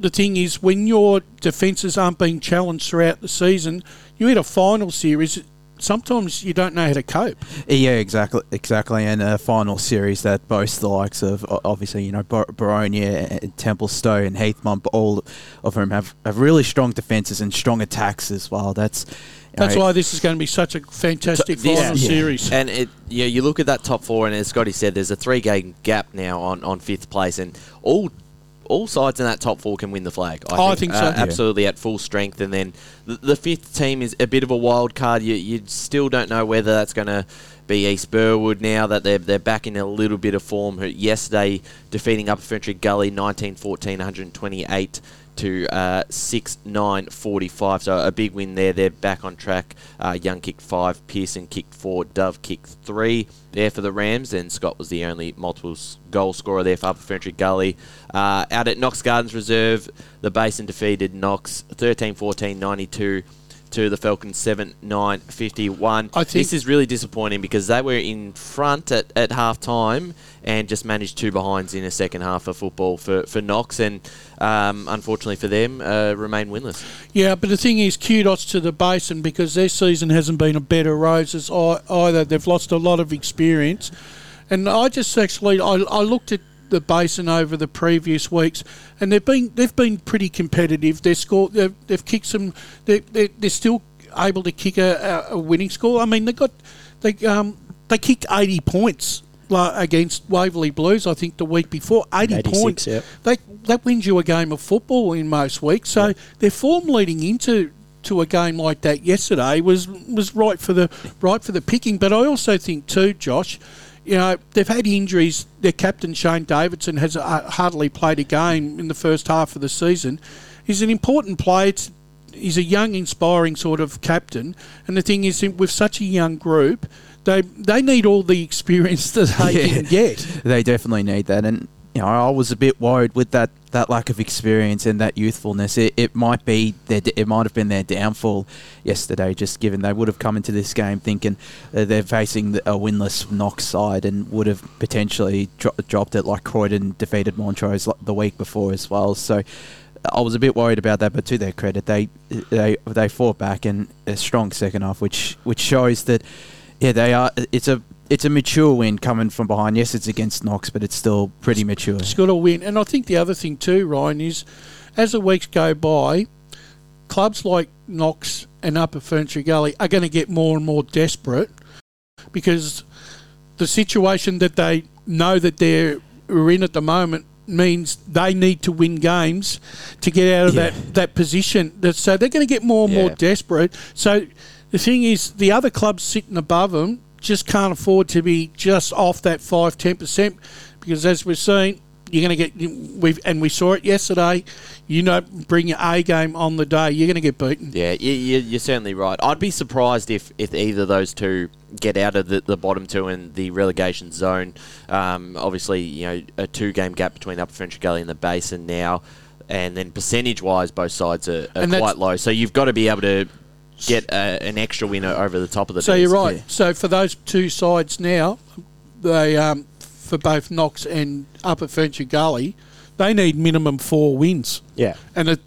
the thing is, when your defences aren't being challenged throughout the season, you hit a final series. Sometimes you don't know how to cope. Yeah, exactly, exactly. And a final series that boasts the likes of, obviously, you know, Bor- Boronia and Templestowe and Heathmont, all of them have, have really strong defences and strong attacks as well. That's That's why this is going to be such a fantastic so, final yeah. series. And it, yeah, you look at that top four, and as Scotty said, there's a three-game gap now on, on fifth place, and all all sides in that top four can win the flag. I oh, think, I think so. Uh, yeah. Absolutely at full strength. And then the, the fifth team is a bit of a wild card. You you still don't know whether that's going to be East Burwood now that they're they're back in a little bit of form. Yesterday, defeating Upper Ferntree Gully nineteen fourteen, one twenty-eight. To uh, six nine forty-five, so a big win there. They're back on track. Uh, Young kicked five, Pearson kicked four, Dove kicked three there for the Rams, and Scott was the only multiple goal scorer there for Upper Ferntree Gully. Uh, out at Knox Gardens Reserve, the Basin defeated Knox thirteen fourteen ninety-two to the Falcons seven nine fifty-one. I think this is really disappointing because they were in front at, at half time and just managed two behinds in a second half of football for, for Knox, and um, unfortunately for them, uh, remain winless. Yeah, but the thing is, kudos to the Basin because their season hasn't been a bed of roses either. They've lost a lot of experience. And I just actually, I, I looked at the basin over the previous weeks, and they've been they've been pretty competitive. They've scored, they've, they've kicked some. They're, they're, they're still able to kick a, a winning score. I mean, they got they um they kicked eighty points against Waverley Blues, I think the week before, eighty points. Yep. They, that wins you a game of football in most weeks. So yep. their form leading into to a game like that yesterday was was right for the right for the picking. But I also think too, Josh, you know, they've had injuries. Their captain Shane Davidson has uh, hardly played a game in the first half of the season. He's an important player. It's, he's a young, inspiring sort of captain. And the thing is, with such a young group, They they need all the experience that they yeah, can get. They definitely need that. And, you know, I was a bit worried with that, that lack of experience and that youthfulness. It, it might be their, it might have been their downfall yesterday, just given they would have come into this game thinking they're facing a winless Knox side and would have potentially dro- dropped it, like Croydon defeated Montrose the week before as well. So I was a bit worried about that, but to their credit, they they, they fought back in a strong second half, which which shows that... Yeah, they are. It's a it's a mature win coming from behind. Yes, it's against Knox, but it's still pretty mature. It's got a win, and I think the other thing too, Ryan, is as the weeks go by, clubs like Knox and Upper Ferntree Gully are going to get more and more desperate because the situation that they know that they're in at the moment means they need to win games to get out of yeah. that that position. So they're going to get more and yeah. more desperate. So. The thing is, the other clubs sitting above them just can't afford to be just off that five to ten percent because, as we've seen, you're going to get – we've and we saw it yesterday. You know, bring your A game on the day, you're going to get beaten. Yeah, you're certainly right. I'd be surprised if, if either of those two get out of the, the bottom two in the relegation zone. Um, obviously, you know, a two-game gap between Upper French Gully and the Basin now, and then percentage-wise, both sides are, are quite low. So you've got to be able to – get uh, an extra winner over the top of the. So days. You're right. Yeah. So for those two sides now, they um, for both Knox and Upper Ferntree Gully, they need minimum four wins. Yeah, and it,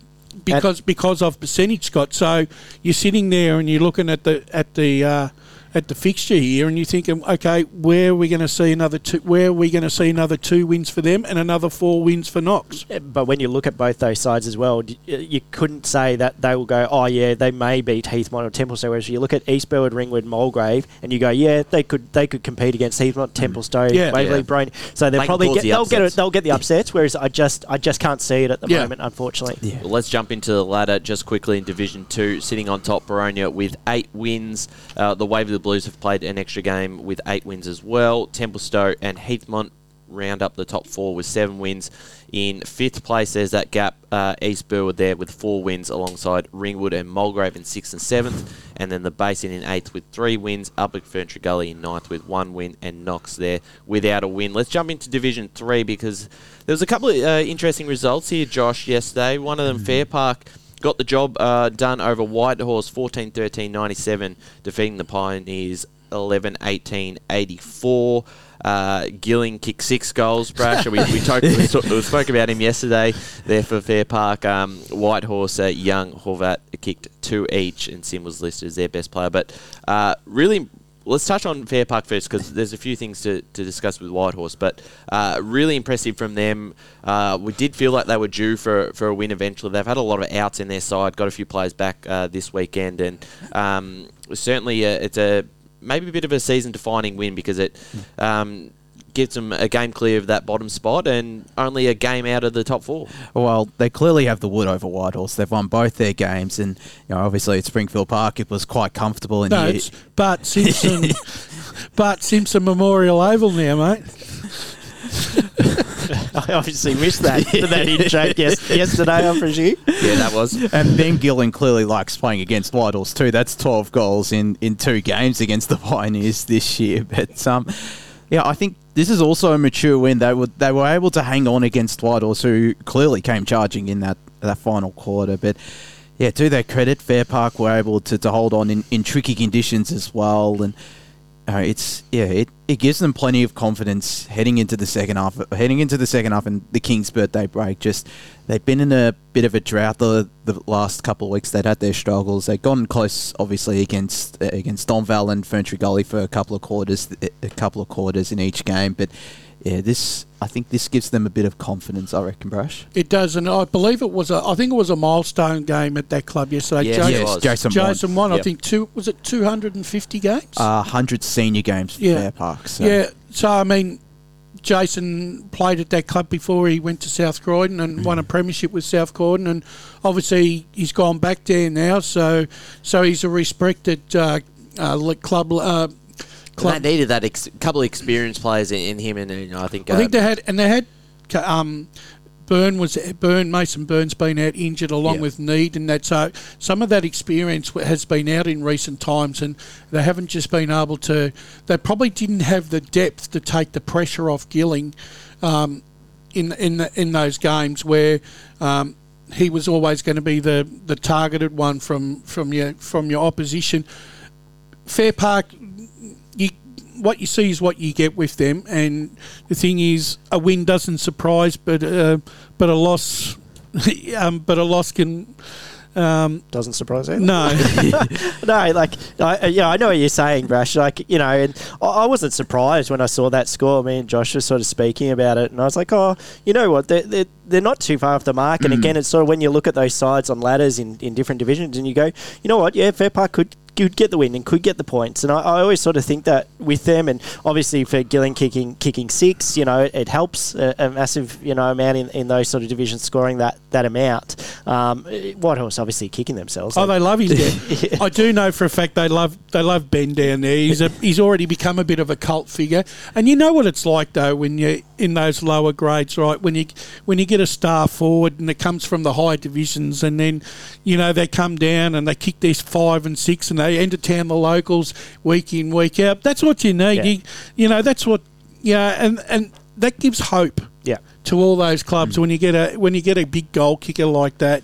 because and because of percentage, Scott. So you're sitting there and you're looking at the at the uh, at the fixture here, and you're thinking, okay, where are we going to see another two? Where are we going to see another two wins for them and another four wins for Knox? But when you look at both those sides as well, you couldn't say that they will go, oh yeah, they may beat Heathmont or Templestowe. Whereas you look at East Burwood, Ringwood, Mulgrave, and you go, yeah, they could they could compete against Heathmont, Templestowe, yeah, Waverley, yeah. Boronia. So they'll probably get the they'll upsets. get a, they'll get the upsets. Whereas I just I just can't see it at the yeah. moment, unfortunately. Yeah. Well, let's jump into the ladder just quickly in Division Two, sitting on top, Boronia with eight wins. Uh, the Waverley Blues have played an extra game with eight wins as well. Templestowe and Heathmont round up the top four with seven wins. In fifth place, there's that gap. Uh, East Burwood there with four wins alongside Ringwood and Mulgrave in sixth and seventh. And then the Basin in eighth with three wins. Upper Ferntree Gully in ninth with one win. And Knox there without a win. Let's jump into Division three because there was a couple of uh, interesting results here, Josh, yesterday. One of them, mm-hmm. Fair Park. Got the job uh, done over Whitehorse, fourteen thirteen ninety-seven, defeating the Pioneers, eleven eighteen eighty-four. Uh, Gilling kicked six goals, Brash. we, we, talk, we, talk, we spoke about him yesterday there for Fair Park. Um, Whitehorse, uh, Young, Horvat kicked two each, and Sim was listed as their best player. But uh, really, let's touch on Fair Park first because there's a few things to, to discuss with Whitehorse, but uh, really impressive from them. Uh, we did feel like they were due for for a win eventually. They've had a lot of outs in their side, got a few players back uh, this weekend, and um, certainly a, it's a maybe a bit of a season-defining win because it um, gives them a game clear of that bottom spot and only a game out of the top four. Well, they clearly have the wood over Whitehorse. They've won both their games, and you know, obviously at Springfield Park it was quite comfortable. And no, it's Bart Simpson, Bart Simpson Memorial Oval now, mate. I obviously missed that that in joke yes, yesterday, I presume. Yeah, that was. And Ben Gillen clearly likes playing against Whitehorse too. That's twelve goals in, in two games against the Pioneers this year. But um, yeah, I think this is also a mature win. They were they were able to hang on against Whitehorse, who clearly came charging in that, that final quarter. But yeah, to their credit, Fair Park were able to, to hold on in, in tricky conditions as well. And uh, it's yeah, it, it gives them plenty of confidence heading into the second half. Heading into the second half and the King's birthday break, just they've been in a bit of a drought the the last couple of weeks. They'd had their struggles. They've gone close, obviously against uh, against Donvale and Ferntree Gully for a couple of quarters, a couple of quarters in each game, but. Yeah, this I think this gives them a bit of confidence, I reckon, Brash. It does, and I believe it was a I think it was a milestone game at that club yesterday. Yeah, Jason, yes, Jason, Jason won. Yep. I think two was it two hundred and fifty games? Uh, hundred senior games. Yeah. For Fair Park. So. Yeah, so I mean, Jason played at that club before he went to South Croydon and mm. won a premiership with South Croydon, and obviously he's gone back there now. So so he's a respected uh, uh, club. Uh, They needed that ex- couple of experienced players in, in him, and you know, I think I think um, they had, and they had. Um, Byrne was Byrne Mason Byrne's been out injured along yeah. with Need, and that so some of that experience has been out in recent times, and they haven't just been able to. They probably didn't have the depth to take the pressure off Gilling, um, in in the, in those games where. Um, he was always going to be the, the targeted one from from your from your opposition. Fair Park. What you see is what you get with them, and the thing is, a win doesn't surprise, but uh, but a loss, um, but a loss can um, doesn't surprise either. No, no, like I, yeah, I know what you're saying, Brash. Like you know, and I, I wasn't surprised when I saw that score. Me and Josh were sort of speaking about it, and I was like, oh, you know what, they're they're, they're not too far off the mark. And again, it's sort of when you look at those sides on ladders in, in different divisions, and you go, you know what, yeah, Fair Park could. Could get the win and could get the points, and I, I always sort of think that with them, and obviously for Gilling kicking kicking six, you know, it, it helps a, a massive, you know, amount in, in those sort of divisions scoring that that amount. Um, Whitehorse obviously kicking themselves. Oh, they love him. Yeah. I do know for a fact they love they love Ben down there. He's a, he's already become a bit of a cult figure, and you know what it's like though when you in those lower grades, right? When you when you get a star forward and it comes from the higher divisions, and then you know they come down and they kick these five and six and they They entertain the locals week in, week out. That's what you need. Yeah. You, you know, that's what yeah, and, and that gives hope yeah. to all those clubs mm-hmm. when you get a when you get a big goal kicker like that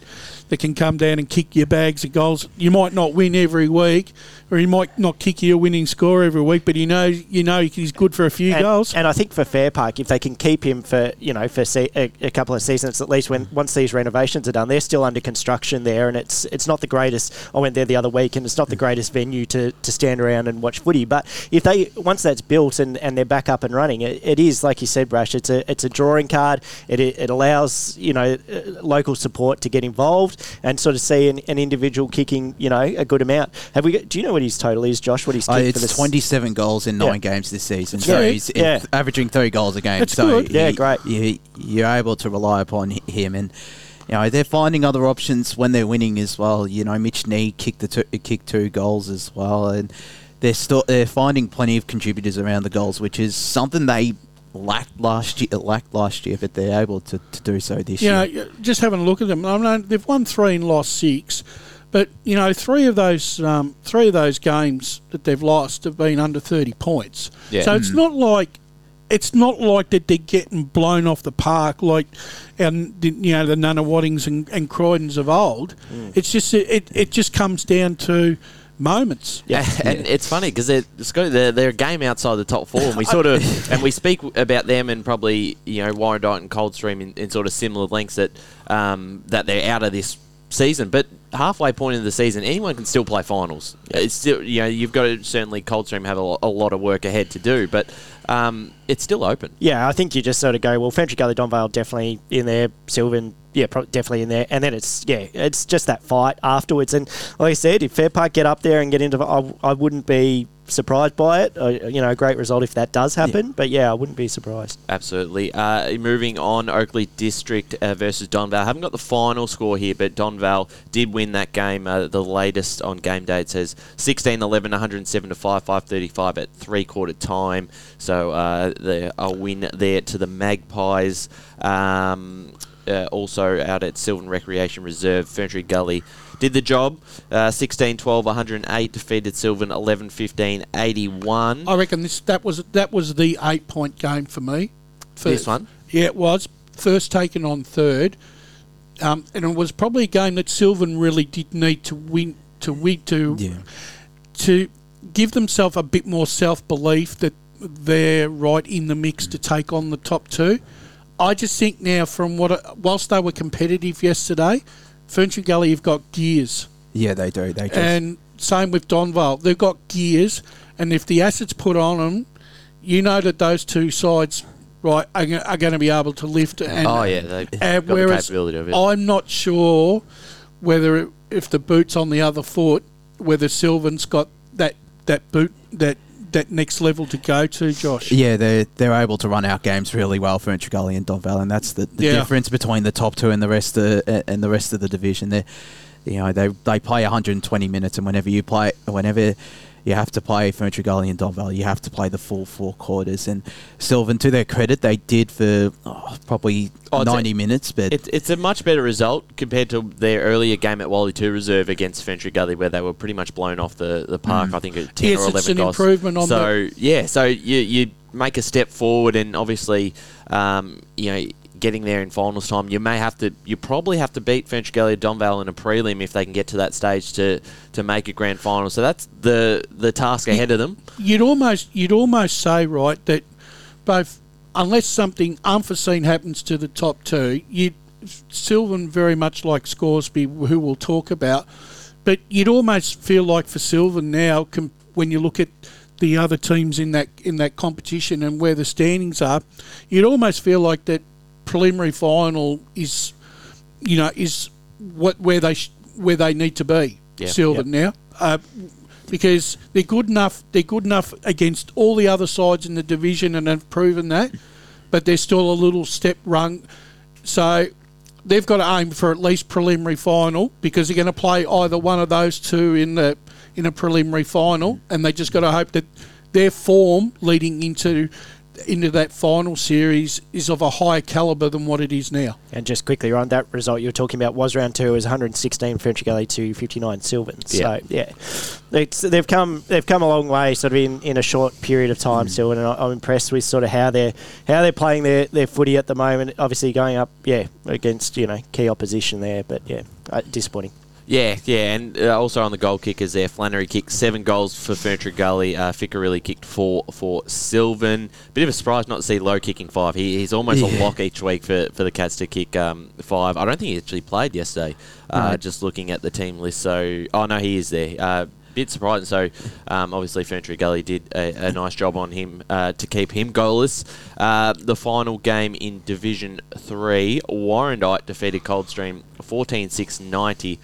that can come down and kick your bags of goals. You might not win every week, or he might not kick you a winning score every week, but you know, you know he's good for a few and, goals. And I think for Fair Park, if they can keep him for you know for se- a, a couple of seasons at least, when once these renovations are done, they're still under construction there, and it's it's not the greatest. I went there the other week, and it's not the greatest venue to, to stand around and watch footy. But if they once that's built and, and they're back up and running, it, it is like you said, Brash. It's a it's a drawing card. It it allows you know local support to get involved and sort of see an, an individual kicking you know a good amount. Have we? Got, do you know what? His total is Josh. What he's kicked uh, it's for this twenty-seven goals in nine yeah. games this season. It's so great. he's yeah. averaging three goals a game. That's so good. He, yeah, great. You, you're able to rely upon him, and you know they're finding other options when they're winning as well. You know, Mitch Nee kicked the two, kicked two goals as well, and they're still they're finding plenty of contributors around the goals, which is something they lacked last year. Lacked last year, but they're able to, to do so this yeah, year. Yeah, just having a look at them. I mean, they've won three and lost six. But you know, three of those um, three of those games that they've lost have been under thirty points. Yeah. So mm. it's not like it's not like that they're getting blown off the park like, and you know the Nunawadings and, and Croydons of old. Mm. It's just it it just comes down to. Moments, yeah, and yeah. it's funny because they're, they're they're a game outside the top four, and we sort of and we speak about them and probably you know Warrandyte and Coldstream in, in sort of similar lengths that um, that they're out of this season, but halfway point into the season, anyone can still play finals. Yeah. It's still you know you've got to certainly Coldstream have a, a lot of work ahead to do, but. Um, it's still open. Yeah, I think you just sort of go, well, Ferntree Gully, Donvale definitely in there, Sylvan, yeah, pro- definitely in there, and then it's, yeah, it's just that fight afterwards, and like I said, if Fair Park get up there and get into I, I wouldn't be surprised by it, uh, you know, a great result if that does happen, yeah. but yeah, I wouldn't be surprised. Absolutely. Uh, moving on, Oakley District uh, versus Donvale. I haven't got the final score here, but Donvale did win that game, uh, the latest on game day, it says sixteen eleven, one oh seven to five, five thirty-five at three-quarter time, so So uh, the, a win there to the Magpies. Um, uh, also out at Sylvan Recreation Reserve, Ferntree Gully did the job. Uh, sixteen twelve, one oh eight, defeated Sylvan eleven fifteen, eighty-one. I reckon this that was that was the eight-point game for me. First, this one? Yeah, it was. First taken on third. Um, and it was probably a game that Sylvan really did need to win to win to... Yeah. to give themselves a bit more self-belief that they're right in the mix to take on the top two. I just think now, from what whilst they were competitive yesterday, Ferntree Gully have got gears. Yeah, they do. They do. And same with Donvale. They've got gears, and if the assets put on them, you know that those two sides right are, are going to be able to lift. And, oh, yeah. They've got the capability of it. I'm not sure whether it, if the boot's on the other foot, whether Sylvan's got that, that boot, that that next level to go to, Josh. Yeah, they're, they're able to run out games really well for Ferntree Gully and Donvale, and that's the, the yeah. difference between the top two and the rest of, and the rest of the division. They're, you know, they they play one hundred twenty minutes, and whenever you play, whenever you have to play Ferntree Gully and Donvale, you have to play the full four quarters. And Sylvan, to their credit, they did for oh, probably oh, ninety a, minutes. But it, it's a much better result compared to their earlier game at Wally two Reserve against Ferntree Gully, where they were pretty much blown off the, the park. Mm. I think at ten yes, or eleven. Yes, it's an goals. Improvement on so the yeah. So you you make a step forward, and obviously, um, you know. Getting there in finals time, you may have to, you probably have to beat Ferntree Gully or Donvale in a prelim if they can get to that stage to, to make a grand final. So that's the the task ahead you, of them. You'd almost you'd almost say right that both, unless something unforeseen happens to the top two, you Sylvan very much like Scoresby, who we'll talk about, but you'd almost feel like for Sylvan now com- when you look at the other teams in that in that competition and where the standings are, you'd almost feel like that. Preliminary final is, you know, is what where they sh- where they need to be, yeah, Sylvan yeah. now, uh, because they're good enough. They're good enough against all the other sides in the division, and have proven that. But they're still a little step rung, so they've got to aim for at least preliminary final because they're going to play either one of those two in the in a preliminary final, and they just got to hope that their form leading into. into that final series is of a higher calibre than what it is now. And just quickly, Ryan, that result you were talking about was round two. It was one hundred sixteen Ferntree Gully to fifty-nine Sylvan. Yeah. So, yeah. It's, they've come they've come a long way sort of in, in a short period of time, mm. Sylvan, and I, I'm impressed with sort of how they're, how they're playing their, their footy at the moment. Obviously going up, yeah, against, you know, key opposition there, but, yeah, uh, disappointing. Yeah, yeah, and uh, also on the goal kickers there, Flannery kicked seven goals for Ferntree Gully. Uh, Ficcarelli kicked four for Sylvan. Bit of a surprise not to see Lowe kicking five. He, he's almost yeah. a lock each week for, for the Cats to kick um, five. I don't think he actually played yesterday, uh, right. just looking at the team list. So, oh, no, he is there. Uh, bit surprising. So, um, obviously, Ferntree Gully did a, a nice job on him uh, to keep him goalless. Uh, the final game in Division three, Warrandyte defeated Coldstream fourteen six ninety.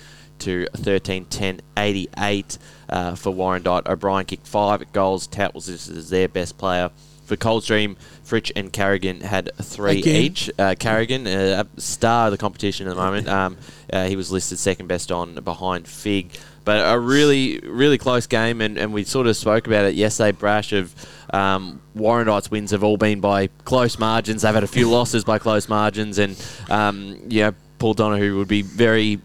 To thirteen ten eighty-eight uh, for Warrandyte. O'Brien kicked five goals. Tatwells is their best player. For Coldstream, Fritsch and Carrigan had three Again. each. Uh, Carrigan, a uh, star of the competition at the moment. Um, uh, he was listed second best on behind Fig. But a really, really close game, and, and we sort of spoke about it yesterday, Brash, of um, Warrandyte's wins have all been by close margins. They've had a few losses by close margins, and um, you know, Paul Donahue would be very...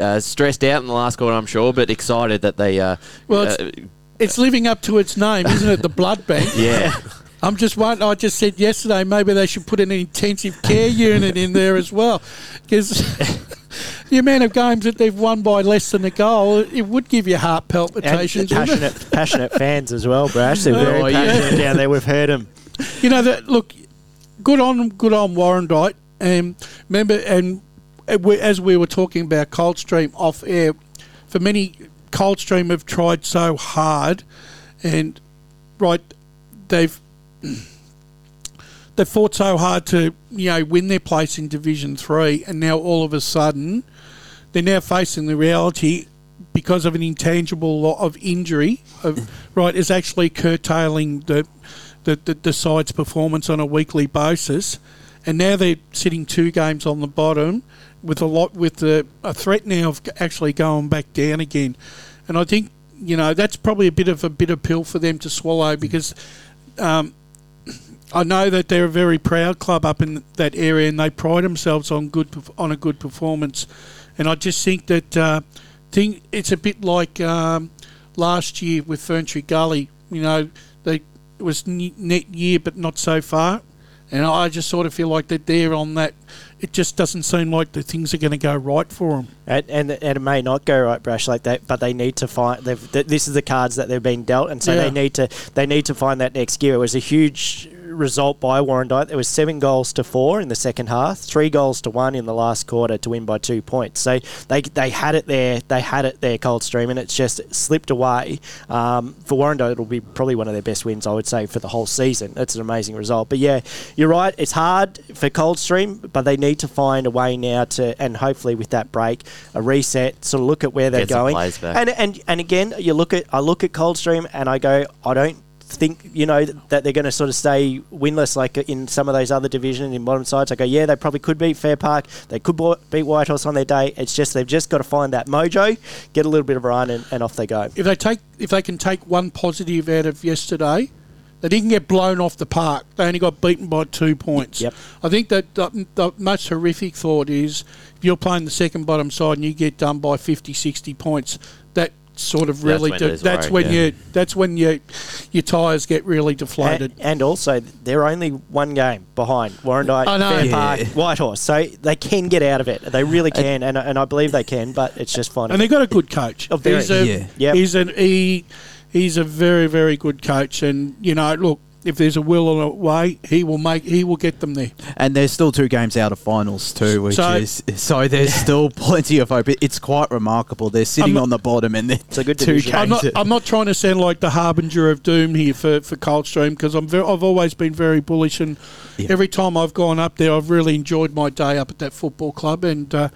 Uh, stressed out in the last quarter, I'm sure, but excited that they... Uh, well, it's, uh, it's living up to its name, isn't it? The blood bank. Yeah. I'm just wondering, I just said yesterday, maybe they should put an intensive care unit in there as well, because... The amount of games that they've won by less than a goal, it would give you heart palpitations. And passionate, passionate fans as well, Brash. They're very oh, passionate yeah. down there. We've heard them. You know, that, look, good on good on Warrandyte. Um, remember, and... As we were talking about Coldstream off air, for many, Coldstream have tried so hard, and right, they've they've fought so hard to, you know, win their place in Division Three, and now all of a sudden, they're now facing the reality because of an intangible of injury. Of, right, is actually curtailing the the, the the side's performance on a weekly basis, and now they're sitting two games on the bottom. With a lot, with the a threat now of actually going back down again, and I think you know that's probably a bit of a bitter pill for them to swallow because um, I know that they're a very proud club up in that area and they pride themselves on good on a good performance, and I just think that uh, thing it's a bit like um, last year with Ferntree Gully. You know, they it was net year but not so far. And I just sort of feel like that they're on that. It just doesn't seem like the things are going to go right for them. And, and and it may not go right, Brash, like that. But they need to find. They've, th- this is the cards that they've been dealt, and so yeah. they need to they need to find that next gear. It was a huge result by Warrandyte. There was seven goals to four in the second half, three goals to one in the last quarter to win by two points. So they they had it there. They had it there, Coldstream, and it's just slipped away. Um, for Warrandyte, it'll be probably one of their best wins, I would say, for the whole season. It's an amazing result. But yeah, you're right. It's hard for Coldstream, but they need to find a way now to, and hopefully with that break, a reset, sort of look at where they're going. And and and again, you look at I look at Coldstream and I go, I don't think, you know, that they're going to sort of stay winless like in some of those other divisions in bottom sides. I go, yeah, they probably could beat Fair Park. They could beat Whitehorse on their day. It's just they've just got to find that mojo, get a little bit of a run, and, and off they go. If they take, if they can take one positive out of yesterday, they didn't get blown off the park. They only got beaten by two points. Yep. I think that the, the most horrific thought is if you're playing the second bottom side and you get done by fifty, sixty points, that sort of really that's when, de- that's worried, when yeah. you that's when you your tires get really deflated, and, and also they're only one game behind Warrandyte, oh, no. Fair yeah. Park, Whitehorse, so they can get out of it. They really can, and and I believe they can, but it's just finding. And they've got a good coach. He's a, yeah. yep. he's an he, he's a very very good coach, and you know, look, if there's a will and a way, he will make. He will get them there. And there's still two games out of finals too, which so, is so. There's still plenty of hope. It's quite remarkable. They're sitting not, on the bottom, and it's a good two division. games. I'm not, I'm not trying to sound like the harbinger of doom here for for Coldstream, because I'm very, I've always been very bullish, and yeah. every time I've gone up there, I've really enjoyed my day up at that football club. And uh,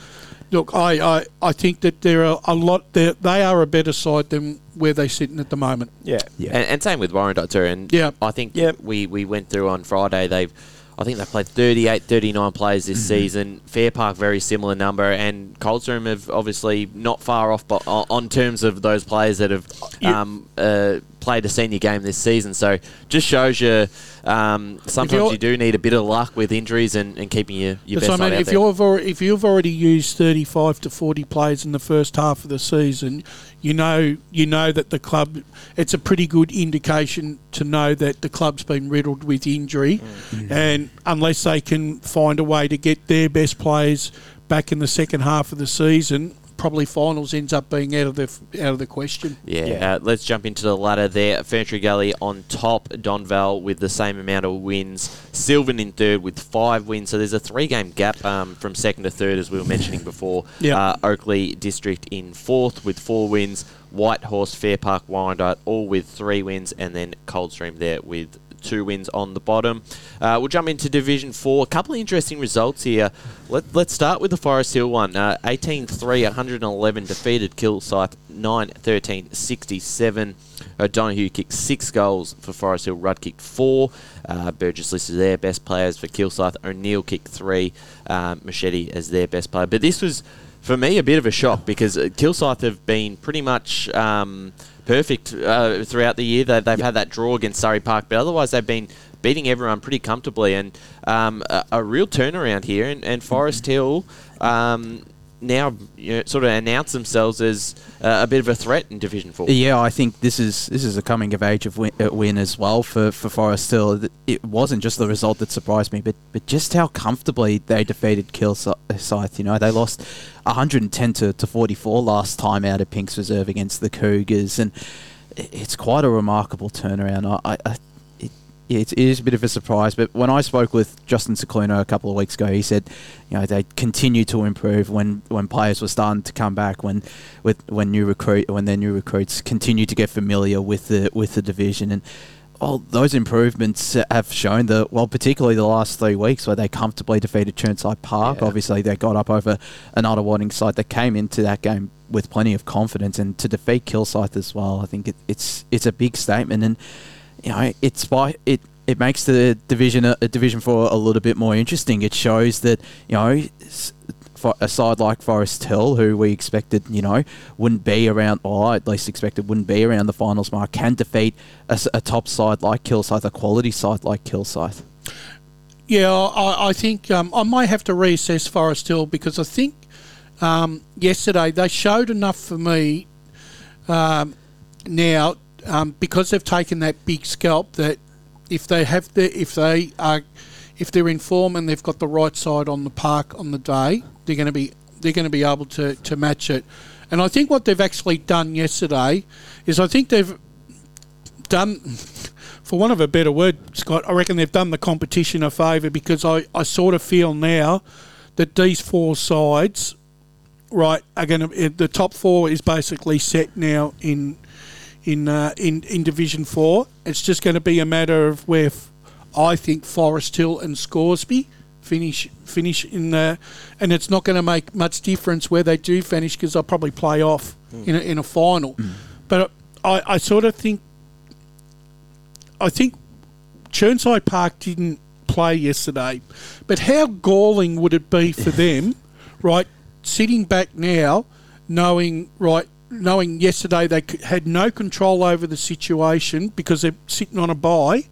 look, I, I I think that there are a lot. They are a better side than where they're sitting at the moment. Yeah, yeah. And, and same with Warrandyte too. And yeah. I think yeah. we, we went through on Friday. They've, I think they've played thirty-eight, thirty-nine players this mm-hmm. season. Fair Park, very similar number. And Coldstream have obviously not far off but on terms of those players that have yeah. um, uh, played a senior game this season. So just shows you um, sometimes you do need a bit of luck with injuries and, and keeping your, your best I mean, side if out there. If you've already used thirty-five to forty players in the first half of the season, You know, you know that the club. It's a pretty good indication to know that the club's been riddled with injury, mm. yeah. and unless they can find a way to get their best players back in the second half of the season, probably finals ends up being out of the out of the question. Yeah, yeah. Uh, let's jump into the ladder there. Ferntree Gully on top, Donvale with the same amount of wins, Sylvan in third with five wins. So there's a three-game gap um, from second to third, as we were mentioning before. Yeah. Uh, Oakley District in fourth with four wins, Whitehorse, Fair Park, Warrandyte all with three wins, and then Coldstream there with two wins on the bottom. Uh, we'll jump into Division four. A couple of interesting results here. Let, let's start with the Forest Hill one. Uh, eighteen three, one eleven, defeated Kilsyth nine thirteen sixty-seven. O'Donoghue kicked six goals for Forest Hill. Rudd kicked four. Uh, Burgess listed their best players for Kilsyth. O'Neill kicked three. Uh, Machete as their best player. But this was, for me, a bit of a shock because Kilsyth have been pretty much... Um, perfect uh, throughout the year. They, they've yep. had that draw against Surrey Park, but otherwise they've been beating everyone pretty comfortably, and um, a, a real turnaround here. And, and Forest Hill um, now you know, sort of announce themselves as uh, a bit of a threat in Division Four. Yeah, I think this is this is a coming of age of win, uh, win as well for, for Forest Hill. It wasn't just the result that surprised me, but but just how comfortably they defeated Kilsyth. You know, they lost one hundred ten to forty-four last time out at Pink's Reserve against the Cougars, and it's quite a remarkable turnaround. I, I it, it is a bit of a surprise, but when I spoke with Justin Cicluna a couple of weeks ago, he said, you know, they continue to improve when, when players were starting to come back, when with when new recruit when their new recruits continue to get familiar with the with the division, and all those improvements have shown that, well, particularly the last three weeks where they comfortably defeated Chirnside Park. Yeah. Obviously, they got up over another Wadding side that came into that game with plenty of confidence, and to defeat Kilsyth as well, I think it, it's it's a big statement, and you know it's by it. It makes the division a, a Division Four a little bit more interesting. It shows that you know. A side like Forest Hill, who we expected, you know, wouldn't be around, or at least expected wouldn't be around the finals mark, can defeat a, a top side like Kilsyth, a quality side like Kilsyth. Yeah, I, I think um, I might have to reassess Forest Hill because I think um, yesterday they showed enough for me um, now um, because they've taken that big scalp that if they have the, if they are if they're in form and they've got the right side on the park on the day, they're going to be they're going to be able to, to match it. And I think what they've actually done yesterday is I think they've done, for want of a better word, Scott, I reckon they've done the competition a favour, because I, I sort of feel now that these four sides, right, are going to the top four is basically set now in in uh, in in Division Four. It's just going to be a matter of where f- I think Forest Hill and Scoresby finish finish in the, and it's not going to make much difference where they do finish, because they'll probably play off mm. in a, in a final. Mm. But I, I sort of think I think Chirnside Park didn't play yesterday, but how galling would it be for them, right? Sitting back now, knowing right, knowing yesterday they had no control over the situation because they're sitting on a bye,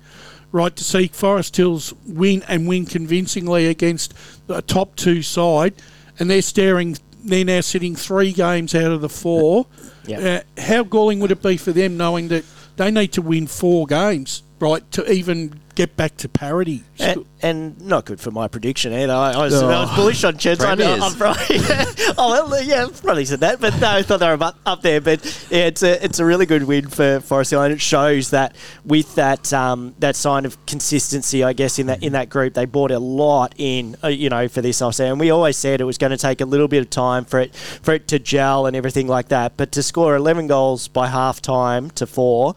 right? To see Forest Hills win and win convincingly against a top two side, and they're staring. They're now sitting three games out of the four. Yeah. Uh, how galling would it be for them, knowing that they need to win four games, right, to even get back to parity? And, and not good for my prediction, Ed. I, I, was, oh. I was bullish on Cheds. I know, I'm probably, yeah, oh, yeah, probably said that, but no, I thought they were up, up there. But yeah, it's a it's a really good win for Forest Hill, and it shows that with that um, that sign of consistency, I guess, in that in that group, they bought a lot in, uh, you know, for this offseason. And we always said it was going to take a little bit of time for it for it to gel and everything like that. But to score eleven goals by half time to four,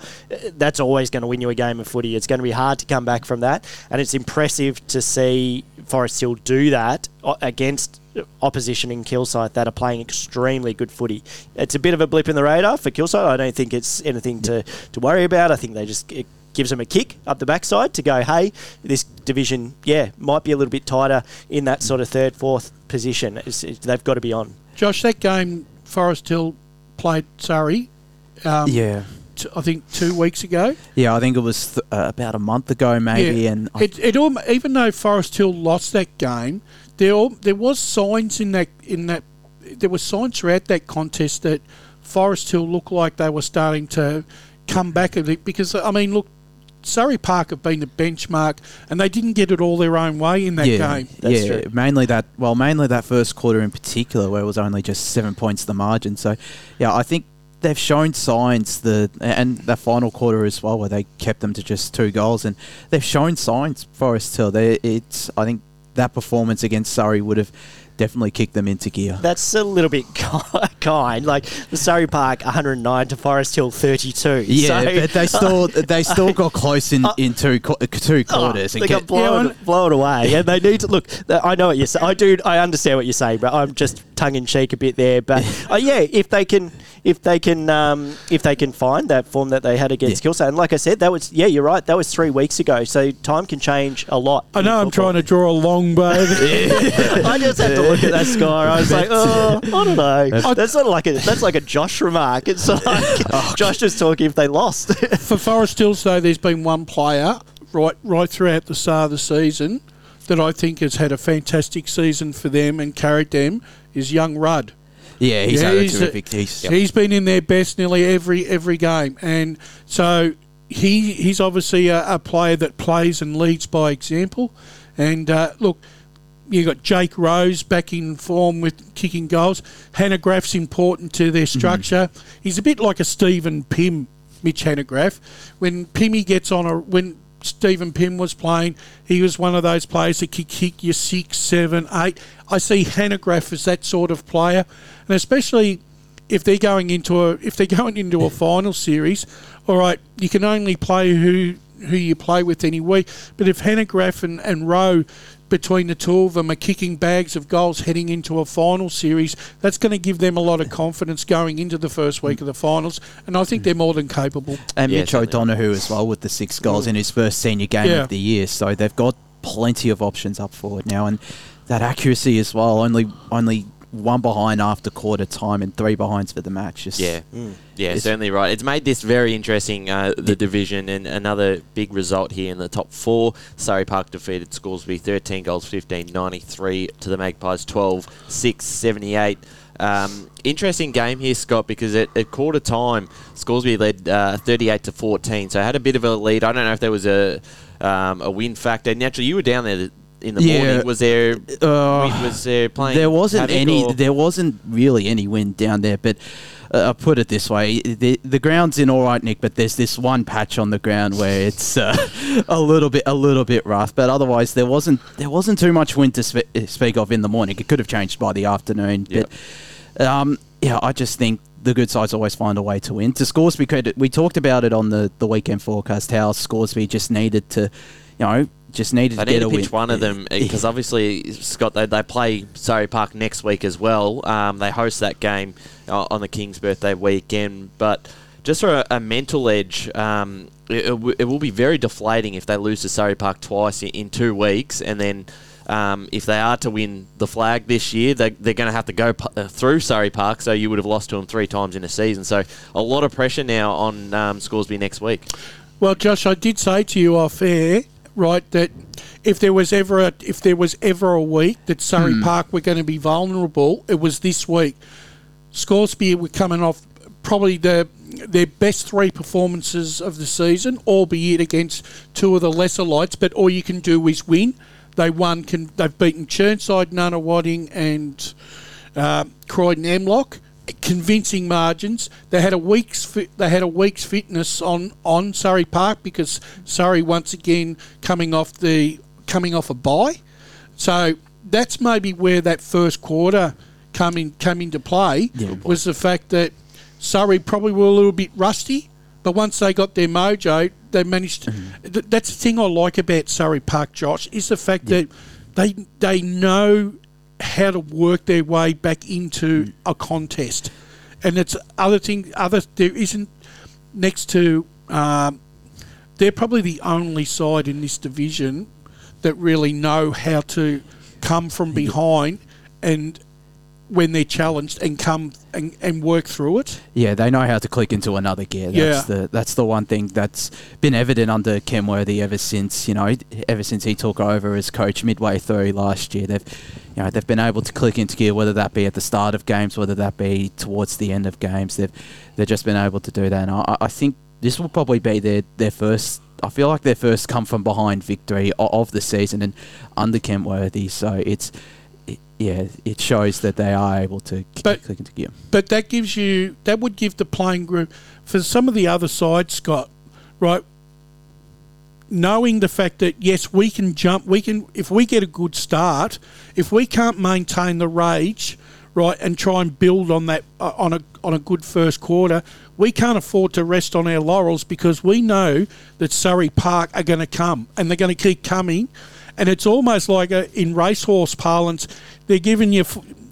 that's always going to win you a game of footy. It's going to be hard to come back from that, and it's impressive to see Forest Hill do that against opposition in Kilsyth that are playing extremely good footy. It's a bit of a blip in the radar for Kilsyth. I don't think it's anything to, to worry about. I think they just it gives them a kick up the backside to go, hey, this division, yeah, might be a little bit tighter in that sort of third, fourth position. It's, it, they've got to be on. Josh, that game Forest Hill played Surrey. Um, yeah. I think two weeks ago. Yeah, I think it was th- uh, about a month ago, maybe. Yeah. And it, it all, even though Forest Hill lost that game, there all, there was signs in that in that there were signs throughout that contest that Forest Hill looked like they were starting to come back a bit. Because I mean, look, Surrey Park have been the benchmark, and they didn't get it all their own way in that yeah, game. That's yeah, true. mainly that. Well, mainly that first quarter in particular, where it was only just seven points the margin. So, yeah, I think they've shown signs, the and the final quarter as well, where they kept them to just two goals, and they've shown signs. Forest Hill, they, it's I think that performance against Surrey would have definitely kicked them into gear. That's a little bit kind, like the Surrey Park one hundred nine to Forest Hill thirty-two. Yeah, so but they still they still got close in, uh, in two two quarters. Oh, they and got blown, yeah, blown away, and they need to look. I know what you're saying. I do. I understand what you're saying, but I'm just tongue in cheek a bit there. But uh, yeah, if they can. If they can, um, if they can find that form that they had against yeah. Kilsyth, and like I said, that was yeah, you're right. That was three weeks ago, so time can change a lot. I know I'm trying to draw a long bow. I just had to look at that score. I was like, oh, I don't know. That's, that's sort of like a that's like a Josh remark. It's like oh, Josh just talking if they lost. For Forest Hills, though, there's been one player right right throughout the start of the season that I think has had a fantastic season for them and carried them is young Rudd. Yeah, he's yeah, had a terrific piece. Yep. He's been in their best nearly every every game. And so he he's obviously a, a player that plays and leads by example. And, uh, look, you got Jake Rose back in form with kicking goals. Hannah Graff's important to their structure. Mm-hmm. He's a bit like a Stephen Pym, Mitch Hannah Graff. When Pimmy gets on a... when Stephen Pym was playing, he was one of those players that could kick you six, seven, eight. I see Hannah Graff as that sort of player, and especially if they're going into a if they're going into a final series. All right, you can only play who who you play with any week. But if Hannah Graff and, and Rowe, between the two of them, are kicking bags of goals heading into a final series, that's going to give them a lot of confidence going into the first week of the finals, and I think they're more than capable. And yeah, Mitch O'Donoghue as well, with the six goals mm. in his first senior game yeah. of the year, so they've got plenty of options up forward now, and that accuracy as well, only only one behind after quarter time and three behinds for the match. Just yeah, mm. yeah, certainly right. It's made this very interesting, uh, the division, and another big result here in the top four. Surrey Park defeated Scoresby thirteen goals, fifteen ninety-three to the Magpies twelve, six seventy-eight. Um, interesting game here, Scott, because at, at quarter time, Scoresby led uh, thirty-eight to fourteen, so had a bit of a lead. I don't know if there was a um, a win factor. Naturally, you were down there in the yeah. morning. Was there uh, was there playing? There wasn't any. Or? There wasn't really any wind down there. But uh, I'll put it this way: the the ground's in all right, Nick. But there's this one patch on the ground where it's uh, a little bit a little bit rough. But otherwise, there wasn't there wasn't too much wind to spe- speak of in the morning. It could have changed by the afternoon. Yep. But um, yeah, I just think the good sides always find a way to win. To Scoresby credit, we talked about it on the, the weekend forecast, how Scoresby just needed to, you know, just needed they to need get to a win. They need to pitch one of them, because yeah. obviously, Scott, they, they play Surrey Park next week as well. Um, they host that game on the King's Birthday weekend. But just for a, a mental edge, um, it, it, w- it will be very deflating if they lose to Surrey Park twice in, in two weeks and then... Um, if they are to win the flag this year, they, they're going to have to go p- uh, through Surrey Park, so you would have lost to them three times in a season. So a lot of pressure now on um, Scoresby next week. Well, Josh, I did say to you off air, right, that if there was ever a, if there was ever a week that Surrey hmm. Park were going to be vulnerable, it was this week. Scoresby were coming off probably the their best three performances of the season, albeit against two of the lesser lights, but all you can do is win. They won. Can, they've beaten Churnside, Nunna Wadding, and uh, Croydon Emlock, convincing margins. They had a week's fi- they had a week's fitness on, on Surrey Park because Surrey once again coming off the coming off a bye. So that's maybe where that first quarter come in came into play yeah. was the fact that Surrey probably were a little bit rusty, but once they got their mojo. They managed. Mm-hmm. Th- that's the thing I like about Surrey Park, Josh, is the fact yeah. that they they know how to work their way back into mm. a contest, and it's other thing. Other there isn't next to. Um, they're probably the only side in this division that really know how to come from behind and. When they're challenged and come and, and work through it. Yeah, they know how to click into another gear. That's yeah. the that's the one thing that's been evident under Ken Worthy ever since, you know, ever since he took over as coach midway through last year. They've you know, they've been able to click into gear, whether that be at the start of games, whether that be towards the end of games. They've they've just been able to do that. And I, I think this will probably be their, their first I feel like their first come from behind victory of the season and under Ken Worthy. So it's yeah, it shows that they are able to but, click into gear. But that gives you, that would give the playing group, for some of the other sides, Scott, right, knowing the fact that, yes, we can jump, we can, if we get a good start, if we can't maintain the rage, right, and try and build on that, uh, on a on a good first quarter, we can't afford to rest on our laurels because we know that Surrey Park are going to come and they're going to keep coming. And it's almost like a, in racehorse parlance, they're giving you,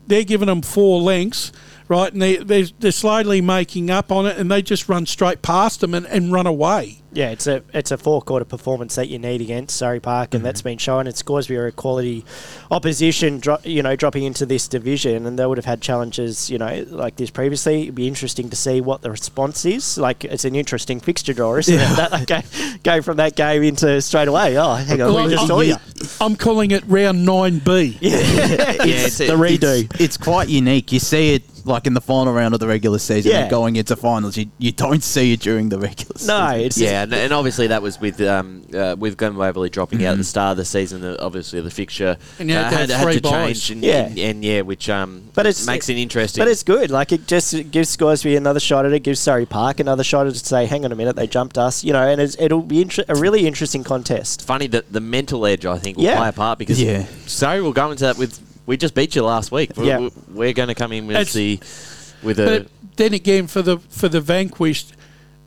they're giving them four lengths, right? And they they're, they're slowly making up on it, and they just run straight past them and, and run away. Yeah, it's a it's a four quarter performance that you need against Surrey Park, and mm-hmm. that's been shown. It's Scoresby are a quality opposition, dro- you know, dropping into this division, and they would have had challenges, you know, like this previously. It'd be interesting to see what the response is. Like, it's an interesting fixture draw, isn't yeah. it? That, like, go, go from that game into straight away. Oh, hang on, well, we just saw you. I'm calling it round nine B. Yeah, it's yeah, the redo. It's, it's quite unique. You see it like in the final round of the regular season, yeah. and going into finals. You you don't see it during the regular no, season. No, it's yeah, and, and obviously that was with um uh, with Glen Waverley dropping mm-hmm. out at the start of the season. The, obviously the fixture and uh, had, had to change, and yeah, and, and yeah, which um but it's, makes it interesting. But it's good. Like, it just it gives Scoresby another shot at it. Gives Surrey Park another shot at it. To say, hang on a minute, they jumped us, you know. And it's, it'll be inter- a really interesting contest. Funny that the mental edge, I think, will yeah. play a part because yeah. Surrey will go into that with. We just beat you last week. We're, yeah. we're going to come in with That's, the with a. But then again, for the for the vanquished,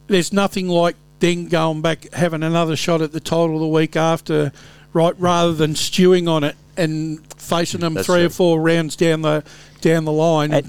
there's nothing like then going back having another shot at the title the week after, right? Rather than stewing on it and facing them That's three true. or four rounds down the down the line. At,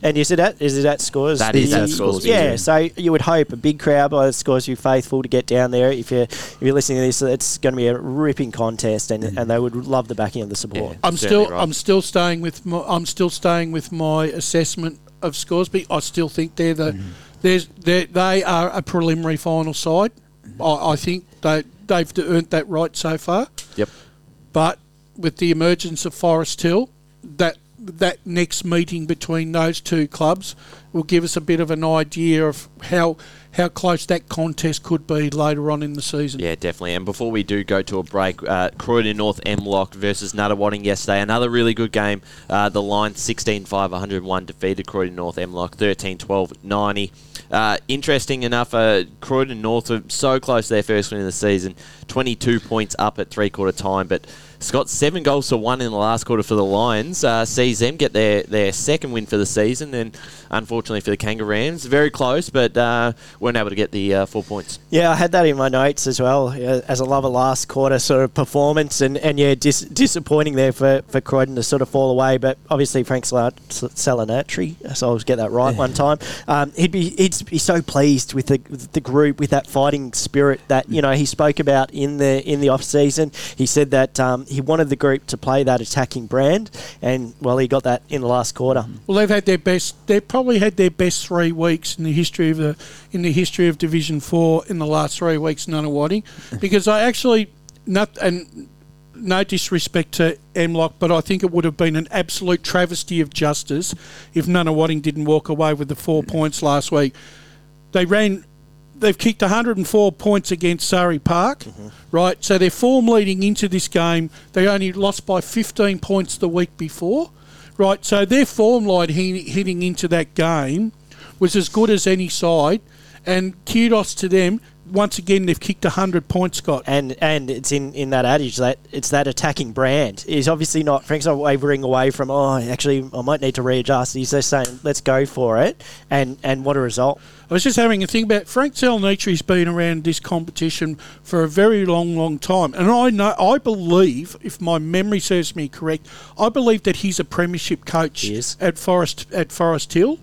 And is it at is it at Scores? That is at Scores. Yeah, so you would hope a big crowd by the Scoresby faithful to get down there. If you're if you're listening to this, it's going to be a ripping contest, and mm-hmm. and they would love the backing of the support. Yeah, I'm still right. I'm still staying with my, I'm still staying with my assessment of Scoresby. I still think they're the mm-hmm. there's they they are a preliminary final side. I, I think they they've earned that right so far. Yep. But with the emergence of Forest Hill, that. that next meeting between those two clubs will give us a bit of an idea of how how close that contest could be later on in the season. Yeah, definitely. And before we do go to a break, uh, Croydon North Emlock versus Nuttawading yesterday. Another really good game. Uh, the line sixteen five, one oh one defeated Croydon North Emlock thirteen twelve, ninety. Uh, interesting enough, uh, Croydon North were so close to their first win of the season, twenty-two points up at three-quarter time, but Scott, seven goals to one in the last quarter for the Lions, uh, sees them get their, their second win for the season, and unfortunately for the Kangaroos, very close, but uh, weren't able to get the uh, four points. Yeah, I had that in my notes as well, yeah, as I love a last quarter sort of performance, and, and yeah, dis- disappointing there for, for Croydon to sort of fall away, but obviously Frank Salinatri, so I'll get that right one time, um, he'd be he'd be so pleased with the, with the group, with that fighting spirit that, you know, he spoke about in the, in the off-season. He said that um, he wanted the group to play that attacking brand, and well, he got that in the last quarter. Well, they've had their best. They've probably had their best three weeks in the history of the in the history of Division Four in the last three weeks. Nuttawading, because I actually not and no disrespect to Emlock, but I think it would have been an absolute travesty of justice if Nuttawading didn't walk away with the four points last week. They ran. They've kicked one hundred and four points against Surrey Park, mm-hmm. right? So their form leading into this game, they only lost by fifteen points the week before, right? So their form line he- heading into that game was as good as any side, and kudos to them. Once again, they've kicked one hundred points, Scott. And and it's in, in that adage that it's that attacking brand. He's obviously not, Frank's not wavering away from, oh, actually, I might need to readjust. He's just saying, let's go for it. And, and what a result. I was just having a think about Frank Salinitri's been around this competition for a very long, long time. And I know, I believe, if my memory serves me correct, I believe that he's a premiership coach yes. at Forest at Forest Hill.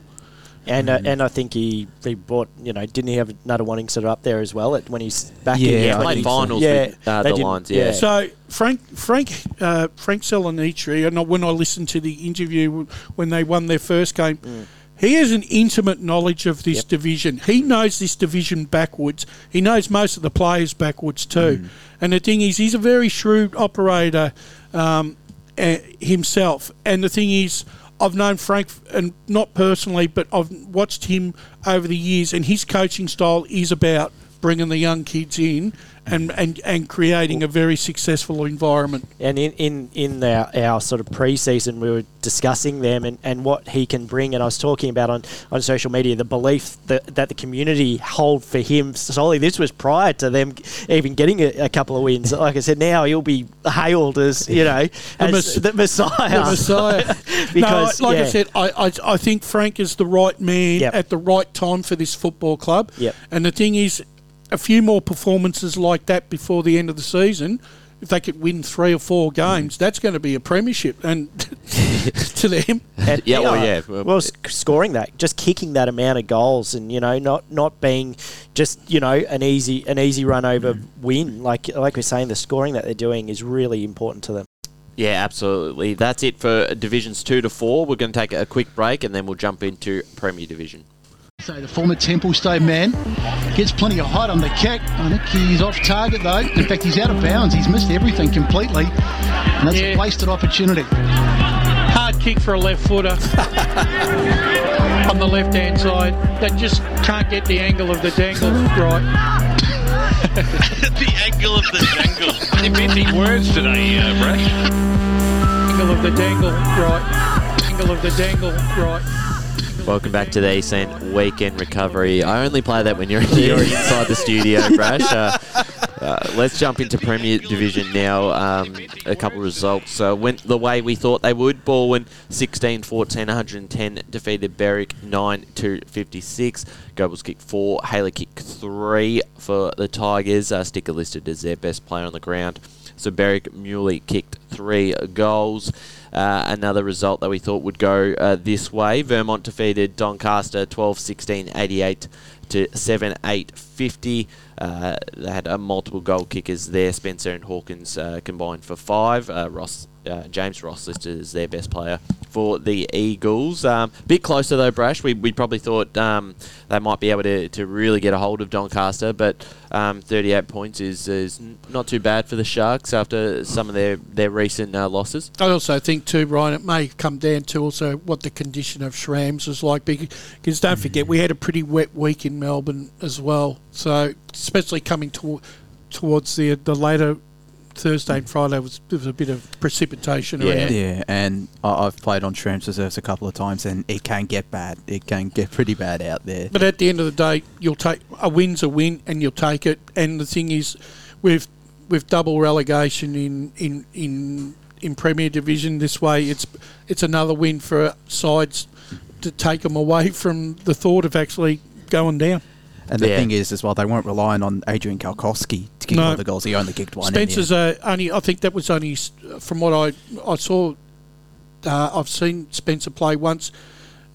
And uh, and I think he, he bought, you know, didn't he have Nuttawading set up there as well at, when he's back yeah, in? Yeah, played finals yeah, with uh, the Lions, yeah. yeah. So Frank Frank uh, Frank Salinatri, and when I listened to the interview when they won their first game, mm. he has an intimate knowledge of this yep. division. He knows this division backwards. He knows most of the players backwards too. Mm. And the thing is, he's a very shrewd operator um, uh, himself. And the thing is, I've known Frank, and not personally, but I've watched him over the years, and his coaching style is about bringing the young kids in and, and, and creating a very successful environment. And in, in, in our, our sort of pre-season, we were discussing them and, and what he can bring, and I was talking about on, on social media the belief that, that the community hold for him solely. This was prior to them even getting a, a couple of wins. Like I said, now he'll be hailed as, you know, the, as mes- the Messiah. The Messiah. Because, no, like yeah. I said, I, I, I think Frank is the right man yep. at the right time for this football club. Yep. And the thing is, a few more performances like that before the end of the season, if they could win three or four games, mm. that's going to be a premiership and to them. And, yeah, well, yeah. Well, sc- scoring that, just kicking that amount of goals, and you know, not, not being just you know an easy an easy run over mm. win. Like like we're saying, the scoring that they're doing is really important to them. Yeah, absolutely. That's it for divisions two to four. We're going to take a quick break and then we'll jump into Premier Division. So the former Templestowe man gets plenty of height on the kick. I think he's off target though. In fact, he's out of bounds. He's missed everything completely. And that's yeah. a wasted opportunity. Hard kick for a left footer on the left hand side. They just can't get the angle of the dangle right. The angle of the dangle. Inventing words today, uh, Brad. Angle of the dangle right. Angle of the dangle right. Welcome back to the Easton Weekend Recovery. I only play that when you're, you're inside the studio, Brash. Uh, uh, let's jump into Premier Division now. Um, a couple of results uh, went the way we thought they would. Baldwin sixteen fourteen, one ten defeated Berwick nine to fifty-six. Goebbels kicked four. Haley kicked three for the Tigers. Uh, Sticker listed as their best player on the ground. So Berwick Muley kicked three goals. Uh, another result that we thought would go uh, this way. Vermont defeated Doncaster twelve sixteen, eighty-eight to seven, eight, fifty. Uh, they had uh, multiple goal kickers there. Spencer and Hawkins uh, combined for five. Uh, Ross, uh, James Ross listed as their best player for the Eagles. Um, bit closer though, Brash. We we probably thought um, they might be able to, to really get a hold of Doncaster, but um, thirty-eight points is is not too bad for the Sharks after some of their their recent uh, losses. I also think too, Ryan, it may come down to also what the condition of Shrams is like, because don't forget we had a pretty wet week in Melbourne as well. So, especially coming to, towards the the later Thursday and Friday, was, was a bit of precipitation. Yeah, around. yeah. And I, I've played on Shram's reserves a couple of times, and it can get bad. It can get pretty bad out there. But at the end of the day, you'll take a win's a win, and you'll take it. And the thing is, with with double relegation in in in, in Premier Division this way, it's it's another win for sides to take them away from the thought of actually going down. And the yeah. thing is, as well, they weren't relying on Adrian Kalkowski to kick no. all of the goals. He only kicked one. Spencer's uh, only, I think that was only, from what I I saw, uh, I've seen Spencer play once.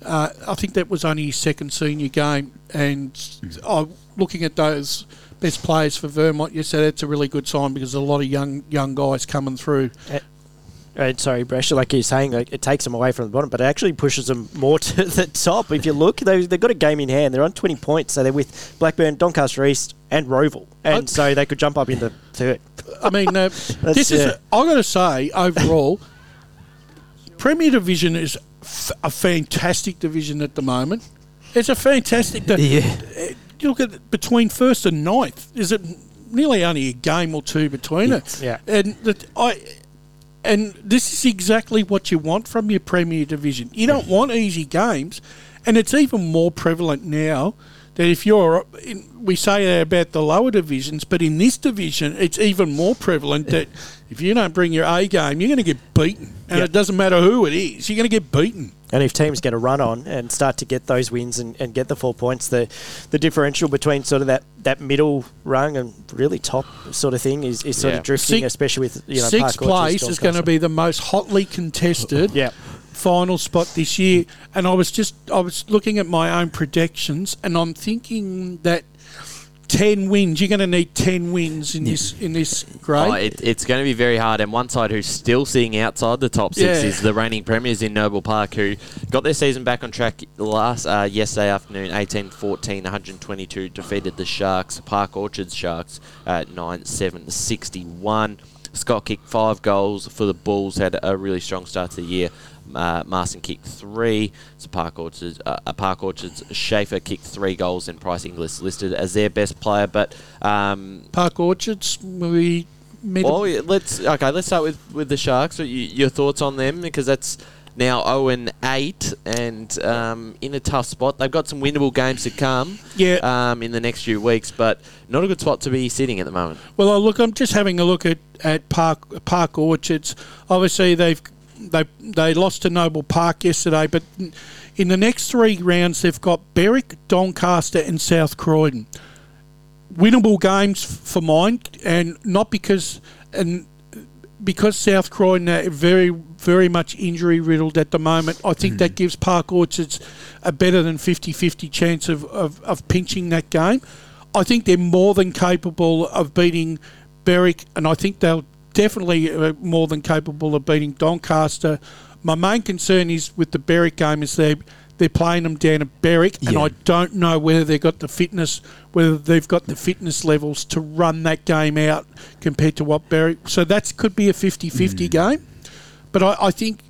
Uh, I think that was only his second senior game. And mm. I, looking at those best players for Vermont, you said that's a really good sign, because there's a lot of young young guys coming through. Uh, And sorry, Brescia, like you're saying, like it takes them away from the bottom, but it actually pushes them more to the top. If you look, they've, they've got a game in hand. They're on twenty points, so they're with Blackburn, Doncaster East and Roval. And so they could jump up into third. I mean, uh, this is, uh, I've got to say, overall, Premier Division is f- a fantastic division at the moment. It's a fantastic division. Yeah. Uh, you look at between first and ninth, is it nearly only a game or two between yes. it? Yeah. And the, I... And this is exactly what you want from your Premier Division. You don't want easy games, and it's even more prevalent now that if you're – we say that about the lower divisions, but in this division it's even more prevalent that if you don't bring your A game, you're going to get beaten. And yep. it doesn't matter who it is, you're going to get beaten. And if teams get a run on and start to get those wins and, and get the four points, the, the differential between sort of that, that middle rung and really top sort of thing is, is sort yeah. of drifting, six, especially with, you know, sixth place is going to be the most hotly contested yeah. final spot this year. And I was just I was looking at my own predictions, and I'm thinking that ten wins. You're going to need ten wins in yeah. this in this grade. Oh, it, it's going to be very hard. And one side who's still sitting outside the top six yeah. is the reigning premiers in Noble Park, who got their season back on track last uh, yesterday afternoon, eighteen fourteen, one twenty-two, defeated the Sharks, Park Orchards Sharks, at nine seven sixty-one. Scott kicked five goals for the Bulls, had a really strong start to the year. Uh, Marston kicked three. So Park Orchards, uh, Park Orchards Schaefer kicked three goals, and Price Inglis listed as their best player. But um, Park Orchards, we. Well, yeah, let's okay. Let's start with, with the Sharks. You, your thoughts on them, because that's now zero and eight, and um, in a tough spot. They've got some winnable games to come. Yeah. Um, in the next few weeks, but not a good spot to be sitting at the moment. Well, I look, I'm just having a look at, at Park Park Orchards. Obviously, they've. They they lost to Noble Park yesterday, but in the next three rounds they've got Berwick, Doncaster and South Croydon. Winnable games for mine, and not because and because South Croydon are very, very much injury riddled at the moment. I think mm. that gives Park Orchards a better than fifty-fifty chance of, of, of pinching that game. I think they're more than capable of beating Berwick, and I think they'll definitely more than capable of beating Doncaster. My main concern is with the Berwick game is they're, they're playing them down at Berwick, yeah. and I don't know whether they've got the fitness, whether they've got the fitness levels to run that game out compared to what Berwick. So that could be a fifty-fifty mm. game. But I, I think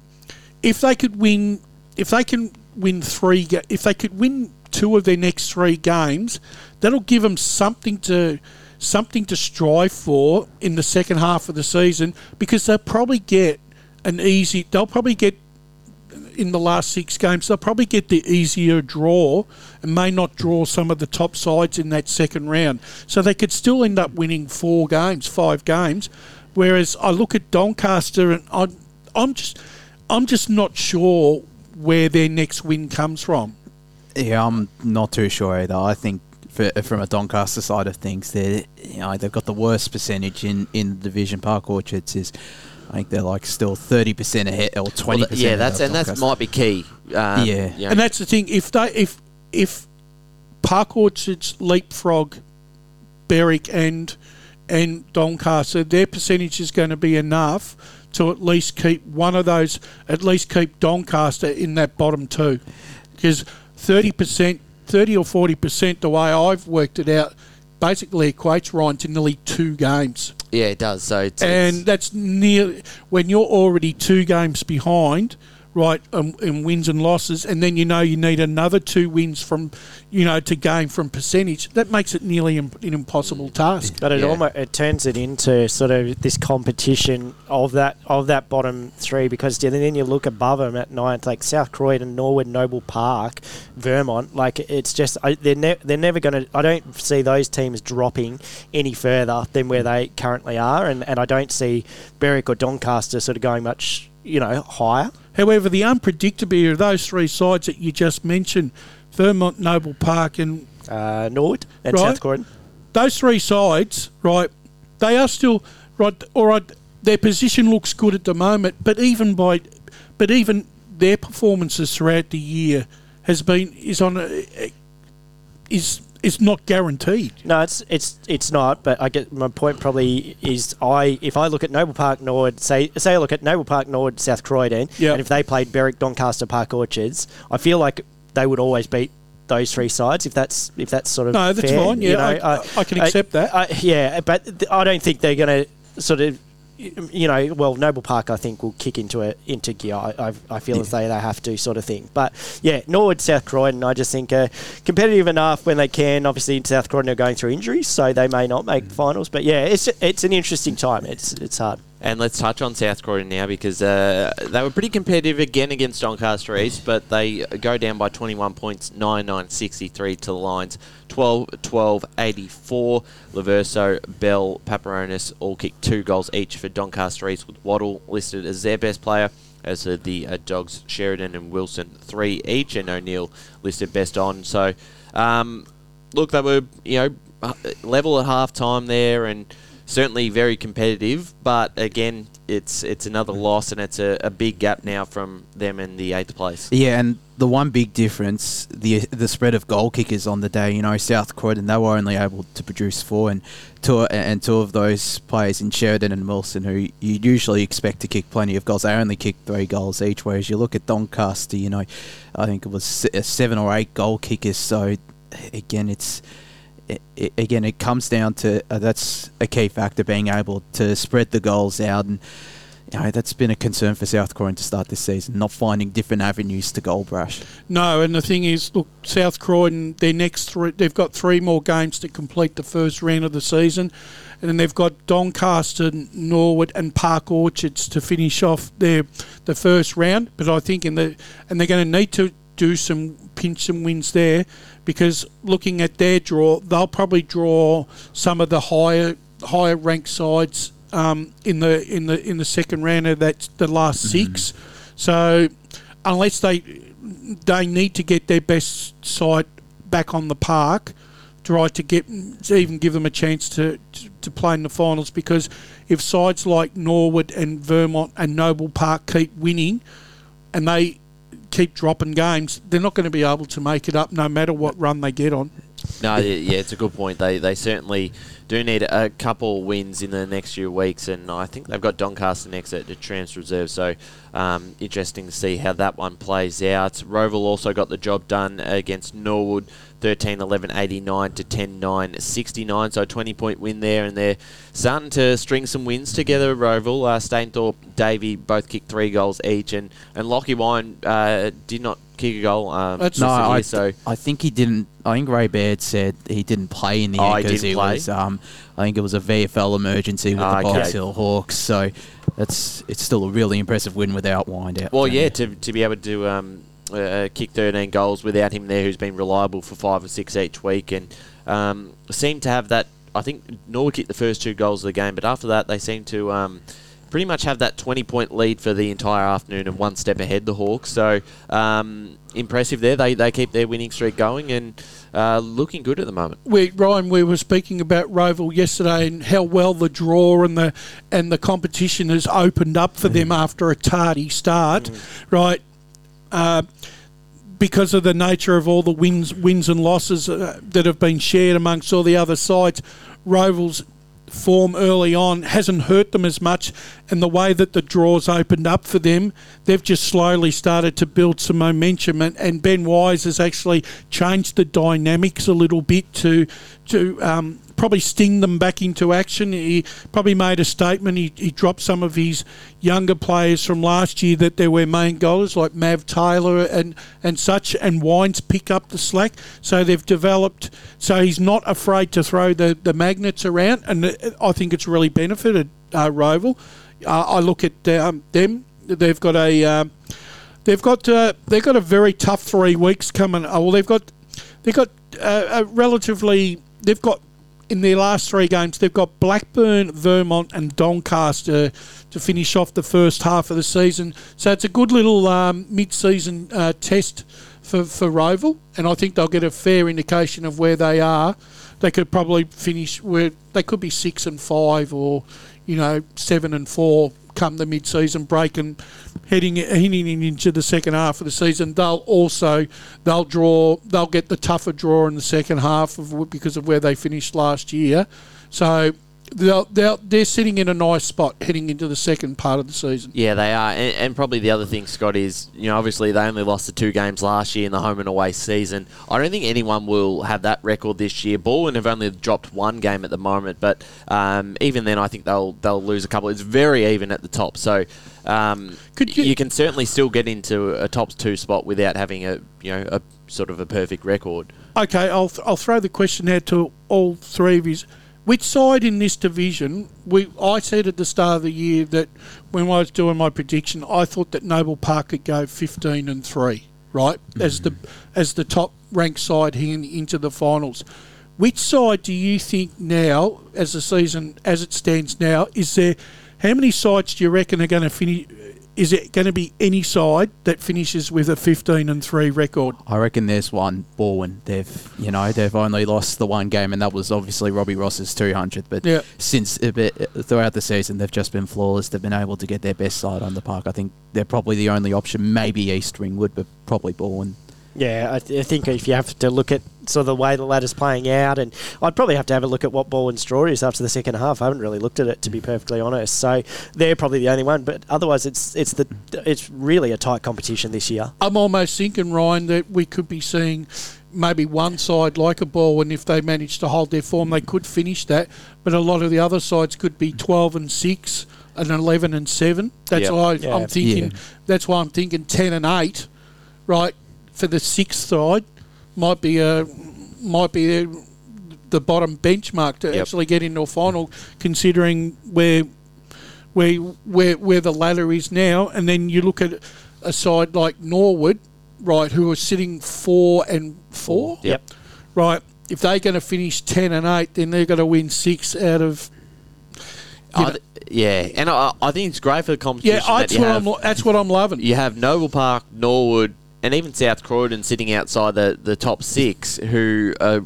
if they could win, if they can win three, if they could win two of their next three games, that'll give them something to. something to strive for in the second half of the season, because they'll probably get an easy they'll probably get in the last six games they'll probably get the easier draw and may not draw some of the top sides in that second round, so they could still end up winning four games five games whereas I look at Doncaster and I'm, I'm just I'm just not sure where their next win comes from. Yeah, I'm not too sure either. I think For, from a Doncaster side of things, they you know they've got the worst percentage in, in the division. Park Orchards is, I think they're like still thirty percent ahead or twenty percent. Well, yeah, that's and that might be key. Um, yeah, you know. And that's the thing. If they if if Park Orchards, leapfrog Berwick and and Doncaster. Their percentage is going to be enough to at least keep one of those, at least keep Doncaster in that bottom two, because thirty percent, thirty or forty percent, the way I've worked it out, basically equates, Ryan, to nearly two games. Yeah, it does. So it's, and it's that's near when you're already two games behind, right, um, in wins and losses, and then you know you need another two wins from, you know, to gain from percentage. That makes it nearly an impossible task. But it yeah. almost it turns it into sort of this competition of that of that bottom three, because then you look above them at ninth, like South Croydon, Norwood, Noble Park, Vermont. Like it's just I, they're ne- they're never going to. I don't see those teams dropping any further than where they currently are, and and I don't see Berwick or Doncaster sort of going much, you know, higher. However, the unpredictability of those three sides that you just mentioned, Vermont, Noble Park and... Uh, Norwood and right? South Croydon. Those three sides, right, they are still... right. All right, their position looks good at the moment, but even by, but even their performances throughout the year has been... is on... A, is... It's not guaranteed. No, it's it's it's not. But I get my point. Probably is I if I look at Noble Park Nord, say say I look at Noble Park Nord, South Croydon, yep. and if they played Berwick, Doncaster, Park Orchards, I feel like they would always beat those three sides. If that's if that's sort of no, that's fair, fine. Yeah, you know, I, I, I can accept I, that. I, yeah, but th- I don't think they're going to sort of. You know, well, Noble Park, I think, will kick into a, into gear. I I, I feel yeah. as though they have to, sort of thing. But, yeah, Norwood, South Croydon, I just think are competitive enough when they can. Obviously, South Croydon are going through injuries, so they may not make finals. But, yeah, it's it's an interesting time. It's it's hard. And let's touch on South Croydon now, because uh, they were pretty competitive again against Doncaster East, but they go down by twenty-one points, nine nine sixty-three to the Lions, twelve twelve eighty-four. Laverso, Bell, Paparonis all kicked two goals each for Doncaster East, with Waddle listed as their best player, as uh, the uh, Dogs, Sheridan and Wilson, three each, and O'Neill listed best on. So, um, look, they were, you know, level at half-time there, and... certainly very competitive, but again, it's it's another loss, and it's a, a big gap now from them in the eighth place. Yeah, and the one big difference, the the spread of goal kickers on the day. You know, South Croydon, they were only able to produce four, and two and two of those players in Sheridan and Wilson, who you usually expect to kick plenty of goals, they only kicked three goals each. Whereas you look at Doncaster, you know, I think it was seven or eight goal kickers. So again, it's. It, again, it comes down to uh, that's a key factor, being able to spread the goals out, and you know, that's been a concern for South Croydon to start this season, not finding different avenues to goal brush. No, and the thing is, look, South Croydon, their next three, they've got three more games to complete the first round of the season, and then they've got Doncaster, Norwood, and Park Orchards to finish off their the first round. But I think in the and they're going to need to do some pinch some wins there, because looking at their draw, they'll probably draw some of the higher higher ranked sides um, in the in the in the second round of that the last mm-hmm. six. So unless they they need to get their best side back on the park to try to get to even give them a chance to, to to play in the finals, because if sides like Norwood and Vermont and Noble Park keep winning and they keep dropping games, they're not going to be able to make it up no matter what run they get on. No, yeah, it's a good point. They they certainly do need a couple wins in the next few weeks, and I think they've got Doncaster next at the transfer reserve, so um, interesting to see how that one plays out. Roval also got the job done against Norwood, thirteen eleven eighty-nine to ten nine sixty-nine, so a twenty-point win there, and they're starting to string some wins together, Roval. Uh, Stainthorpe, Davey both kicked three goals each, and, and Lockie Wine uh, did not kick a goal. Um, no, I, th- so. I think he didn't. I think Ray Baird said he didn't play in the oh, end because he, he was. Um, I think it was a V F L emergency with oh, the Box okay. Hill Hawks. So that's it's still a really impressive win without Wyandotte. Well, yeah, to to be able to um, uh, kick thirteen goals without him there, who's been reliable for five or six each week, and um, seemed to have that. I think Norwood kicked the first two goals of the game, but after that they seemed to. Um, pretty much have that twenty-point lead for the entire afternoon and one step ahead, the Hawks. So, um, impressive there. They they keep their winning streak going and uh, looking good at the moment. We, Ryan, we were speaking about Roval yesterday and how well the draw and the and the competition has opened up for mm. them after a tardy start, mm. right? Uh, because of the nature of all the wins wins and losses uh, that have been shared amongst all the other sides, Roval's form early on hasn't hurt them as much, and the way that the draws opened up for them, they've just slowly started to build some momentum, and, and Ben Wise has actually changed the dynamics a little bit to to um, probably sting them back into action. He probably made a statement. He, he dropped some of his younger players from last year that there were main goalers like Mav Taylor and, and such, and Wines pick up the slack. So they've developed, so he's not afraid to throw the, the magnets around, and I think it's really benefited uh, Roval. Uh, I look at um, them. They've got a uh, they've got uh, they've got a very tough three weeks coming. Oh, well, they've got they've got uh, a relatively they've got. In their last three games, they've got Blackburn, Vermont and Doncaster to finish off the first half of the season. So it's a good little um, mid-season uh, test for, for Roval, and I think they'll get a fair indication of where they are. They could probably finish where they could be six and five, or you know seven and four come the mid-season break, and heading heading into the second half of the season, they'll also they'll draw they'll get the tougher draw in the second half of, because of where they finished last year. So they'll, they'll, they're sitting in a nice spot heading into the second part of the season. Yeah, they are, and, and probably the other thing, Scott, is you know obviously they only lost the two games last year in the home and away season. I don't think anyone will have that record this year. Baldwin have only dropped one game at the moment, but um, even then, I think they'll they'll lose a couple. It's very even at the top, so. Um, Could you, you can certainly still get into a top two spot without having a you know a sort of a perfect record. Okay, I'll th- I'll throw the question out to all three of you. Which side in this division? We I said at the start of the year that when I was doing my prediction, I thought that Noble Park could go fifteen and three, right, mm-hmm. as the as the top ranked side in, into the finals. Which side do you think now, as the season as it stands now, is there? How many sides do you reckon are going to finish? Is it going to be any side that finishes with a fifteen and three record? I reckon there's one, Baldwin. They've, you know, they've only lost the one game, and that was obviously Robbie Ross's two hundredth. But yeah. since bit, throughout the season, they've just been flawless. They've been able to get their best side on the park. I think they're probably the only option. Maybe East Ringwood, but probably Baldwin. Yeah, I, th- I think if you have to look at sort of the way the ladder's playing out, and I'd probably have to have a look at what Baldwin's draw is after the second half. I haven't really looked at it, to be perfectly honest. So they're probably the only one, but otherwise it's it's the it's really a tight competition this year. I'm almost thinking, Ryan, that we could be seeing maybe one side like a Baldwin, if they manage to hold their form, they could finish that, but a lot of the other sides could be twelve and six and eleven and seven. That's yep. why yeah. I'm thinking. Yeah. That's why I'm thinking ten and eight, right? For the sixth side, might be a might be a, the bottom benchmark to yep. actually get into a final, considering where where where where the ladder is now. And then you look at a side like Norwood, right, who are sitting four and four. Yep. Right. If they're going to finish ten and eight, then they're going to win six out of. Oh, th- yeah, and I, I think it's great for the competition. Yeah, that's that you what have. I'm. That's what I'm loving. You have Noble Park, Norwood. And even South Croydon sitting outside the, the top six, who are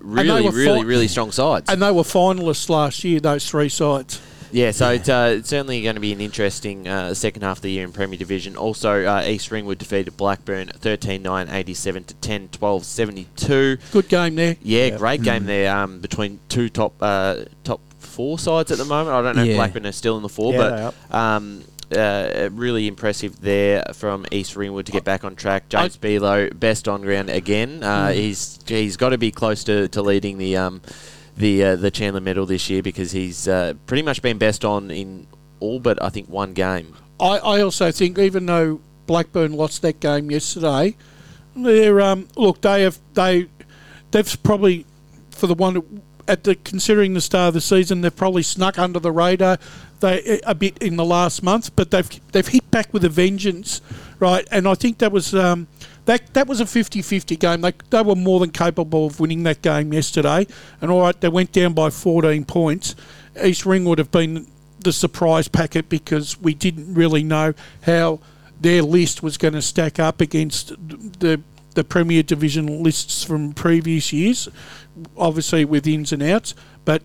really, really, fi- really strong sides. And they were finalists last year, those three sides. Yeah, so yeah. It's, uh, it's certainly going to be an interesting uh, second half of the year in Premier Division. Also, uh, East Ringwood defeated Blackburn thirteen nine eighty-seven to ten twelve seventy-two. Good game there. Yeah, yep. great game mm. there um, between two top uh, top four sides at the moment. I don't know yeah. if Blackburn are still in the four, yeah, but... Uh, really impressive there from East Ringwood to get back on track. James Below, best on ground again. Uh, mm. He's he's got to be close to, to leading the um the uh, the Chandler medal this year, because he's uh, pretty much been best on in all but I think one game. I, I also think, even though Blackburn lost that game yesterday, they're um look they have they they've probably for the one at the considering the start of the season they've probably snuck under the radar. They a bit in the last month, but they've they've hit back with a vengeance, right? And I think that was um, that that was a fifty-fifty game. They they were more than capable of winning that game yesterday. And all right, they went down by fourteen points. East Ringwood have been the surprise packet, because we didn't really know how their list was going to stack up against the the Premier Division lists from previous years, obviously with ins and outs. But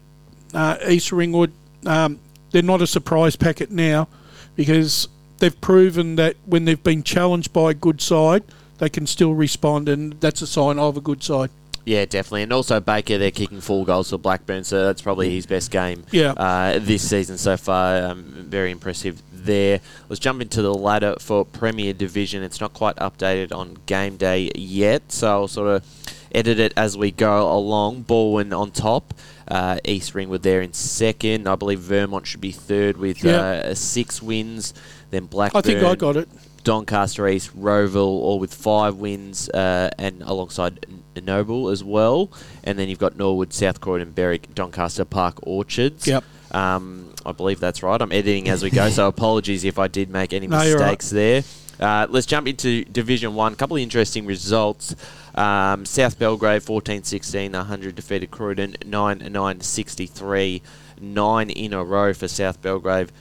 uh, East Ringwood. Um, They're not a surprise packet now, because they've proven that when they've been challenged by a good side, they can still respond, and that's a sign of a good side. Yeah, definitely. And also Baker, they're kicking four goals for Blackburn, so that's probably his best game yeah. uh, this season so far. Um, very impressive there. Let's jump into the ladder for Premier Division. It's not quite updated on game day yet, so I'll sort of edit it as we go along. Baldwin on top, uh, East Ringwood there in second. I believe Vermont should be third with yep. uh, six wins. Then Blackburn, I think I got it. Doncaster East, Roval, all with five wins, uh, and alongside Noble as well. And then you've got Norwood, South Croydon, Berwick, Doncaster, Park Orchards. Yep. Um, I believe that's right. I'm editing as we go, so apologies if I did make any no, mistakes you're right. there. Uh, let's jump into Division one. A couple of interesting results. Um, South Belgrave, fourteen sixteen, one hundred defeated Croydon, nine nine sixty-three, nine in a row for South Belgrave.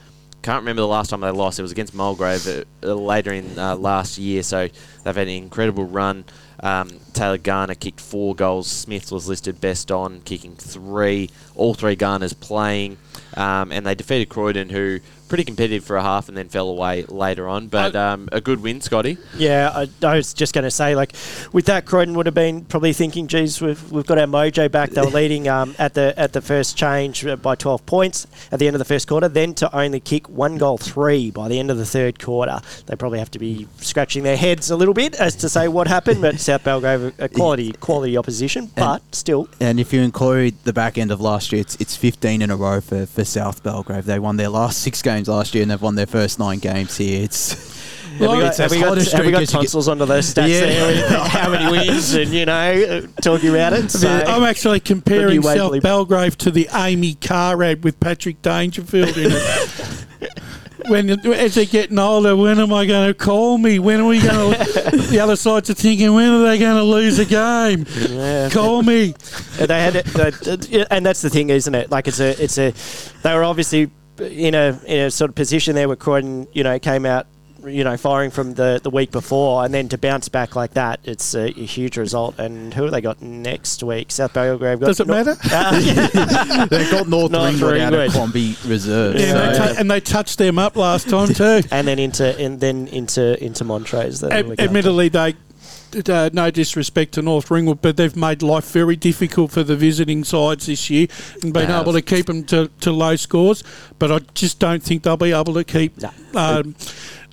Can't remember the last time they lost. It was against Mulgrave uh, later in uh, last year, so they've had an incredible run. Um, Taylor Garner kicked four goals. Smith was listed best on, kicking three. All three Garners playing. Um, and they defeated Croydon, who pretty competitive for a half and then fell away later on. But um, a good win, Scotty. Yeah, I, I was just going to say, like, with that, Croydon would have been probably thinking, geez, we've we've got our mojo back. They were leading um, at the at the first change by twelve points at the end of the first quarter, then to only kick one goal three by the end of the third quarter. They probably have to be scratching their heads a little bit as to say what happened, but South Belgrave, a quality, quality opposition, but and, still. And if you include the back end of last year, it's, it's fifteen in a row for, for South Belgrave. They won their last six games last year and they've won their first nine games here. It's well, have, we got, have, we got, have we got tonsils onto those stats yeah. there? How many wins and, you know, talking about it. So I'm actually comparing South Belgrave to the Amy Carr ad with Patrick Dangerfield in it. When as they're getting older, when am I going to call me? When are we going to? The other sides are thinking, when are they going to lose a game? Yeah. Call me. And they had, they, and that's the thing, isn't it? Like it's a, it's a. They were obviously in a in a sort of position there where Croydon, you know, came out, you know, firing from the, the week before, and then to bounce back like that, it's a, a huge result. And who have they got next week? South Belgrave. Got Does it Nor- matter? Uh, They've got North, North Ringwood, Ringwood out of Crombie Reserve. Yeah, so. and, they t- and they touched them up last time too. And then into and then into into Montrose. Ad- admittedly, they. Uh, no disrespect to North Ringwood, but they've made life very difficult for the visiting sides this year and been no. able to keep them to, to low scores. But I just don't think they'll be able to keep... No. Um,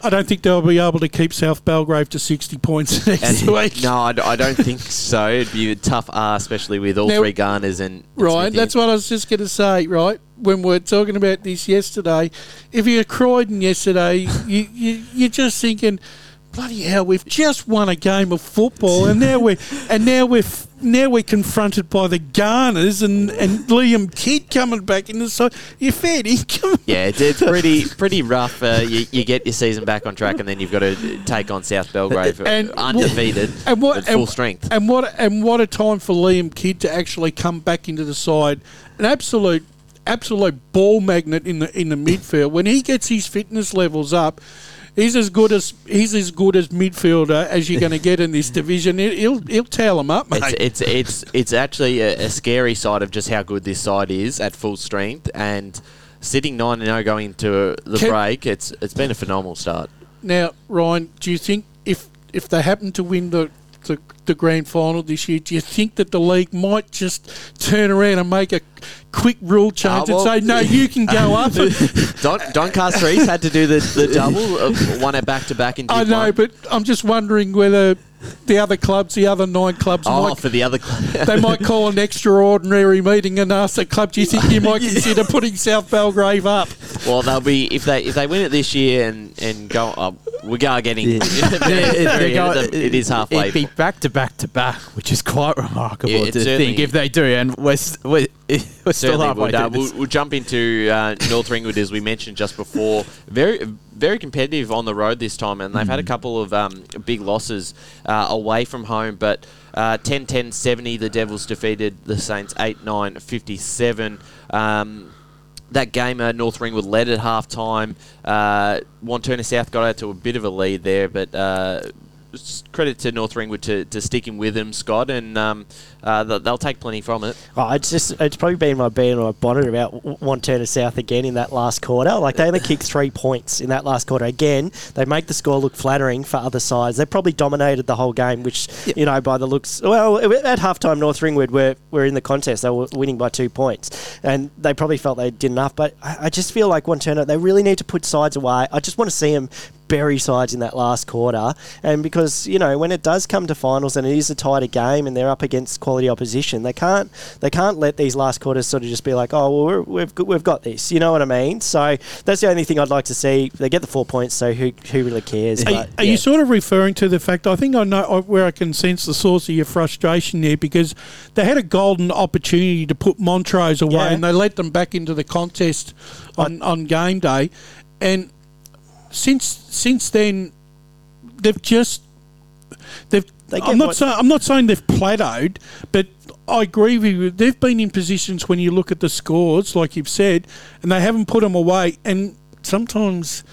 I don't think they'll be able to keep South Belgrave to sixty points next and, week. No, I, I don't think so. It'd be a tough R, especially with all now, three Garners and... Right, that's what I was just going to say, right? When we were talking about this yesterday, if you're Croydon yesterday, you, you, you're just thinking... Bloody hell! We've just won a game of football, and now we're and now we're f- now we're confronted by the Garners and, and Liam Kidd coming back in the side. You're fair income. Yeah, it's, it's pretty pretty rough. Uh, you, you get your season back on track, and then you've got to take on South Belgrave and undefeated and what, at full and, strength. And what and what a time for Liam Kidd to actually come back into the side. An absolute absolute ball magnet in the in the midfield when he gets his fitness levels up. He's as good as he's as good as midfielder as you're going to get in this division. He'll he'll towel him up, mate. It's it's it's, it's actually a, a scary side of just how good this side is at full strength and sitting nine and oh going to the Can, break. It's it's been a phenomenal start. Now, Ryan, do you think if if they happen to win the the, the grand final this year, do you think that the league might just turn around and make a quick rule change uh, well, and say, no, you can go up? Don, Doncaster East had to do the, the double of one at back-to-back in Div I know, one. But I'm just wondering whether the other clubs, the other nine clubs... Oh, might, for the other clubs. They might call an extraordinary meeting and ask the club, do you think you might consider putting South Belgrave up? Well, they'll be... If they if they win it this year and, and go up, we are getting... Yeah. very, go, it, it is halfway. It'd be back-to-back-to-back, which is quite remarkable yeah, to think if they do. And we're... we're We're still halfway through this. We'll jump into uh, North Ringwood, as we mentioned just before. Very, very competitive on the road this time, and they've mm. had a couple of um, big losses uh, away from home. But uh, ten ten seventy, the Devils defeated the Saints eight nine fifty-seven. Um, that game, uh, North Ringwood led at half time. Uh, Wantirna South got out to a bit of a lead there, but... Uh, credit to North Ringwood to, to sticking with them, Scott, and um, uh, they'll take plenty from it. Oh, it's just it's probably been my bean on my bonnet about Wantirna South again in that last quarter. Like, they only kicked three points in that last quarter. Again, they make the score look flattering for other sides. They probably dominated the whole game, which, yep. you know, by the looks... Well, at halftime, North Ringwood were, were in the contest. They were winning by two points, and they probably felt they did enough, but I, I just feel like Wantirna, they really need to put sides away. I just want to see them bury sides in that last quarter, and because, you know, when it does come to finals and it is a tighter game and they're up against quality opposition, they can't they can't let these last quarters sort of just be like, oh, well, we're, we've got, we've got this, you know what I mean? So that's the only thing I'd like to see. They get the four points, so who who really cares? Are, but, you, are yeah. you sort of referring to the fact, I think I know where I can sense the source of your frustration there, because they had a golden opportunity to put Montrose away yeah. and they let them back into the contest on, on game day, and Since since then, they've just they've. They I'm not saying I'm not saying they've plateaued, but I agree with you. They've been in positions when you look at the scores, like you've said, and they haven't put them away. And sometimes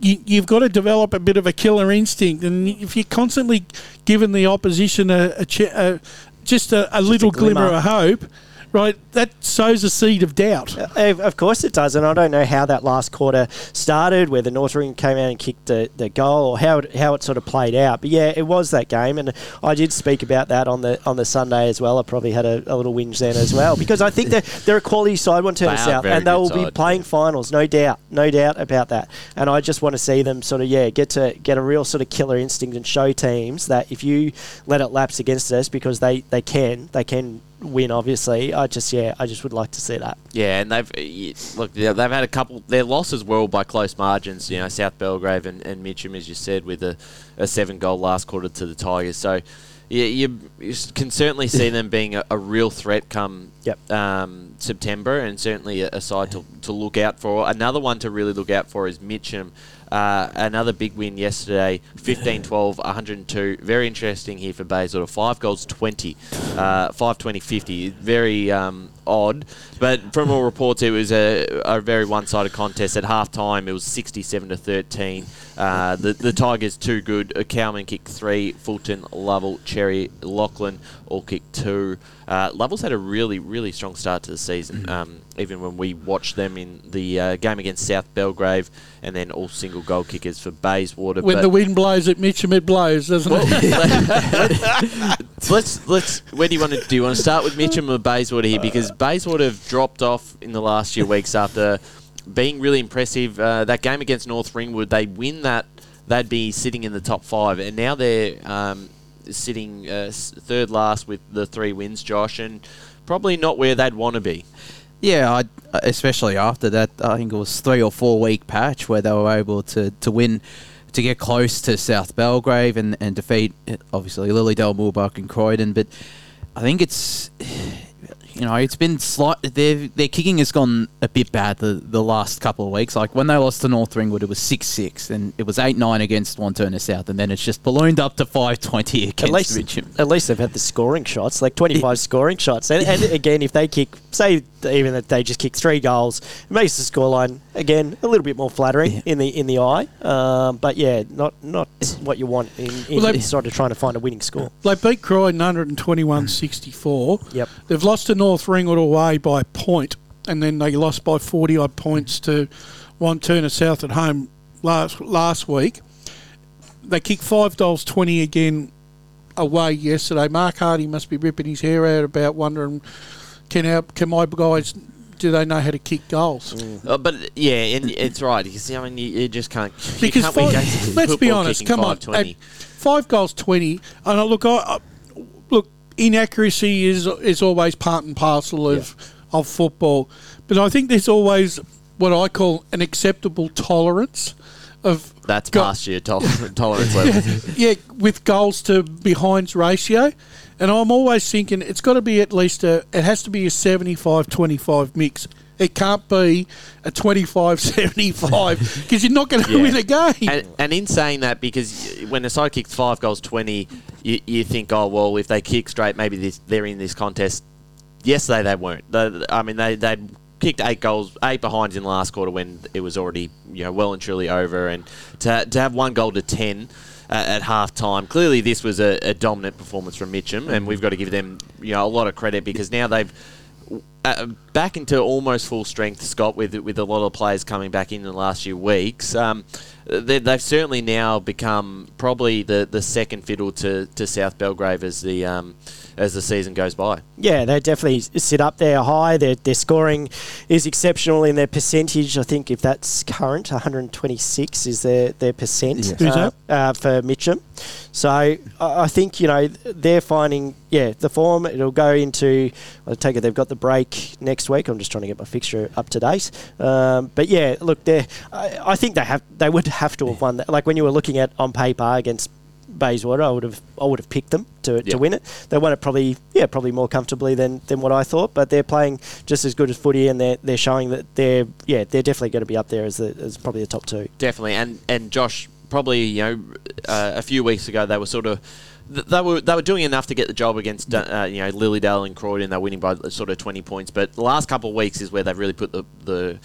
you, you've got to develop a bit of a killer instinct. And if you're constantly giving the opposition a, a, a just a, a just little a glimmer. glimmer of hope. Right, that sows a seed of doubt. Uh, of course it does, and I don't know how that last quarter started, whether North Ringwood came out and kicked the, the goal, or how it, how it sort of played out. But yeah, it was that game, and I did speak about that on the on the Sunday as well. I probably had a, a little whinge then as well, because I think they're, they're a quality side, Wantirna South, and they will side. be playing finals, no doubt, no doubt about that. And I just want to see them sort of, yeah, get to get a real sort of killer instinct and show teams that if you let it lapse against us, because they, they can, they can win, obviously. I just, yeah, I just would like to see that. Yeah, and they've, look, they've had a couple, their losses were all by close margins, you know, South Belgrave and, and Mitcham, as you said, with a, a seven-goal last quarter to the Tigers. So, yeah, you, you can certainly see them being a, a real threat come yep. um, September, and certainly a, a side to, to look out for. Another one to really look out for is Mitcham. Uh, another big win yesterday, fifteen twelve, one hundred two. Very interesting here for Bayswater. Five goals, twenty. Uh, five twenty fifty. Very um, odd. But from all reports, it was a, a very one-sided contest. At half-time, it was sixty-seven to thirteen. Uh, the, the Tigers, too good. Cowman kicked three. Fulton, Lovell, Cherry, Lachlan all kicked two. Uh, Lovell's had a really, really strong start to the season, um, even when we watched them in the uh, game against South Belgrave, and then all single goal kickers for Bayswater. When but the wind blows at Mitcham, it blows, doesn't well, it? let's let's. Where do you want to do? You want to start with Mitcham or Bayswater here? Because Bayswater have dropped off in the last few weeks after being really impressive. Uh, that game against North Ringwood, they win that, they'd be sitting in the top five, and now they're. Um, sitting uh, third last with the three wins, Josh, and probably not where they'd want to be. Yeah, I'd, especially after that, I think it was three or four week patch where they were able to, to win, to get close to South Belgrave and, and defeat, obviously, Lilydale, Noble Park and Croydon. But I think it's, you know, it's been slight, their their kicking has gone a bit bad the, the last couple of weeks. Like when they lost to North Ringwood, it was six six, and it was eight nine against Wantirna South, and then it's just ballooned up to five twenty against Mitcham. At least they've had the scoring shots, like twenty-five scoring shots. And, and again, if they kick, say, even if they just kick three goals, it makes the scoreline, again, a little bit more flattering yeah. in the in the eye. Um, but yeah, not not what you want in, in well, sort of trying to find a winning score. They beat Croydon one twenty-one sixty-four. Yep. They've lost to North Ringwood away by a point, and then they lost by forty-odd points to Wantirna South at home last last week. They kicked five twenty again away yesterday. Mark Hardy must be ripping his hair out about wondering, can our, can my guys, do they know how to kick goals? Mm. Uh, but, yeah, and it's right. Because, I mean, you, you just can't. You because can't five, let's be honest, come five on. At five goals, twenty. And I look, I... I inaccuracy is is always part and parcel of yeah. of football, but I think there's always what I call an acceptable tolerance of that's go- past year tol- tolerance level. yeah, with goals to behinds ratio, and I'm always thinking it's got to be at least a it has to be a seventy-five twenty-five mix. It can't be a twenty-five seventy-five because you're not going to yeah. win a game. And, and in saying that, because when a side kicks five goals twenty, you, you think, oh, well, if they kick straight, maybe this, they're in this contest. Yesterday they weren't. They, I mean, they, they'd kicked eight goals, eight behinds in the last quarter when it was already, you know, well and truly over, and to to have one goal to ten uh, at half time, clearly this was a, a dominant performance from Mitcham, and we've got to give them, you know, a lot of credit, because now they've uh, back into almost full strength, Scott, with with a lot of players coming back in the last few weeks. Um, they, they've certainly now become probably the, the second fiddle to, to South Belgrave as the um, as the season goes by. Yeah, they definitely sit up there high. Their, their scoring is exceptional in their percentage. I think if that's current, one hundred twenty-six is their, their percent. Yes. Who's uh, that? Uh, for Mitcham. So I, I think, you know, they're finding, yeah, the form. It'll go into, I take it they've got the break next week. I'm just trying to get my fixture up to date. Um, but yeah, look, they're, I, I think they have, they would have to have won that. Like when you were looking at on paper against Bayswater, I would have I would have picked them to yep. to win it. They won it probably yeah probably more comfortably than, than what I thought. But they're playing just as good as footy, and they're they're showing that they're yeah they're definitely going to be up there as the, as probably the top two. Definitely, and and Josh, probably you know uh, a few weeks ago they were sort of. They were they were doing enough to get the job against uh, you know Lilydale and Croydon. They're winning by sort of twenty points, but the last couple of weeks is where they've really put the the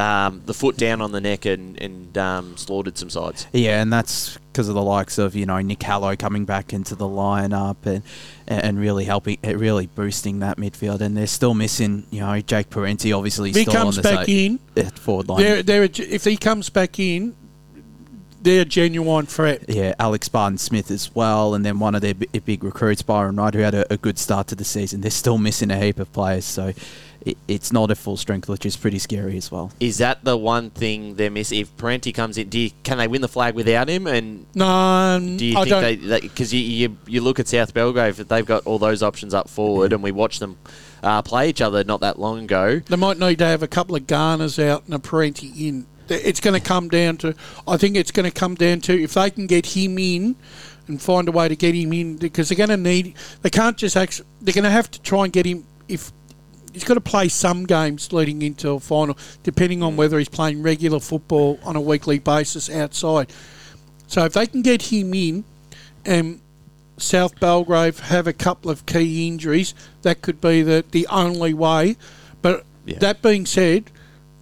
um, the foot down on the neck and and um, slaughtered some sides. Yeah, and that's because of the likes of you know Nick Hallow coming back into the lineup and and really helping, really boosting that midfield. And they're still missing you know Jake Parenti, obviously he still comes on the back in, forward line. They're, they're, if he comes back in. They're a genuine threat. Yeah, Alex Barton-Smith as well, and then one of their b- big recruits, Byron Wright, who had a, a good start to the season. They're still missing a heap of players, so it, it's not at full strength, which is pretty scary as well. Is that the one thing they're missing? If Parenti comes in, do you, can they win the flag without him? And no, um, do you I think they because you, you you look at South Belgrave, they've got all those options up forward, yeah. and we watch them. Uh, play each other not that long ago. They might need to have a couple of Garners out and a Parenti in. It's going to come down to, I think it's going to come down to if they can get him in and find a way to get him in, because they're going to need, they can't just, actually, they're going to have to try and get him, if he's got to play some games leading into a final, depending on whether he's playing regular football on a weekly basis outside. So if they can get him in and South Belgrave have a couple of key injuries, that could be the, the only way. But yeah. that being said,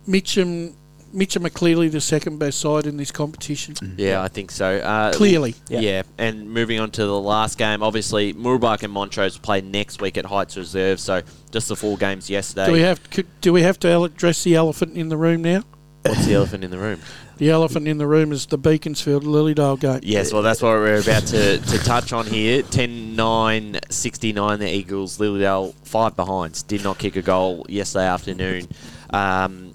Mitcham... Mitcham are clearly the second best side in this competition. Yeah, I think so. Uh, clearly. Yeah. yeah, and moving on to the last game, obviously, Moorabark and Montrose play next week at Heights Reserve, so just the four games yesterday. Do we have, could, do we have to address the elephant in the room now? What's the elephant in the room? The elephant in the room is the Beaconsfield Lilydale game. Yes, well, that's what we're about to, to touch on here. ten nine sixty-nine, the Eagles, Lilydale, five behinds. Did not kick a goal yesterday afternoon. Um...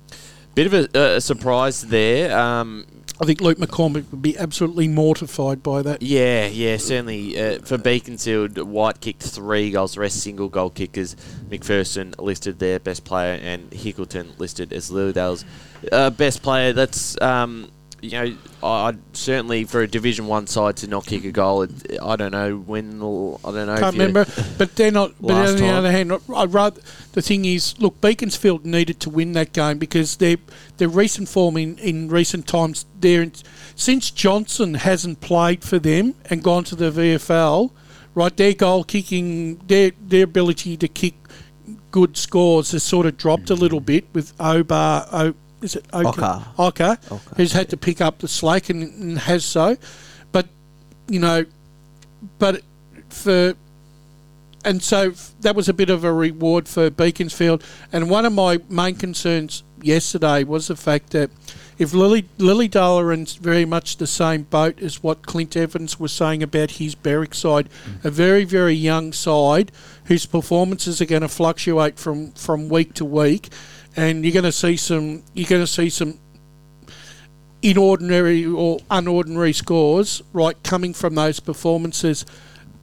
Bit of a uh, surprise there. Um, I think Luke McCormick would be absolutely mortified by that. Yeah, yeah, certainly. Uh, for Beaconsfield, White kicked three goals, the rest single goal kickers. McPherson listed their best player and Hickleton listed as Lilydale's uh, best player. That's, um, you know, I certainly for a Division One side to not kick a goal, it, I don't know when, I don't know. Can't remember, but they're not, but on the other hand, I'd rather, the thing is, look, Beaconsfield needed to win that game because their their recent form in, in recent times, they're in, since Johnson hasn't played for them and gone to the V F L, right, their goal kicking, their, their ability to kick good scores has sort of dropped a little bit with Obar, O. Is it Oka? Oka, who's had to pick up the slack and, and has so. But, you know, but for... And so that was a bit of a reward for Beaconsfield. And one of my main concerns yesterday was the fact that if Lily, Lilydale are in very much the same boat as what Clint Evans was saying about his Berwick side, mm. a very, very young side whose performances are going to fluctuate from, from week to week, and you're going to see some, you're going to see some inordinary or unordinary scores, right, coming from those performances.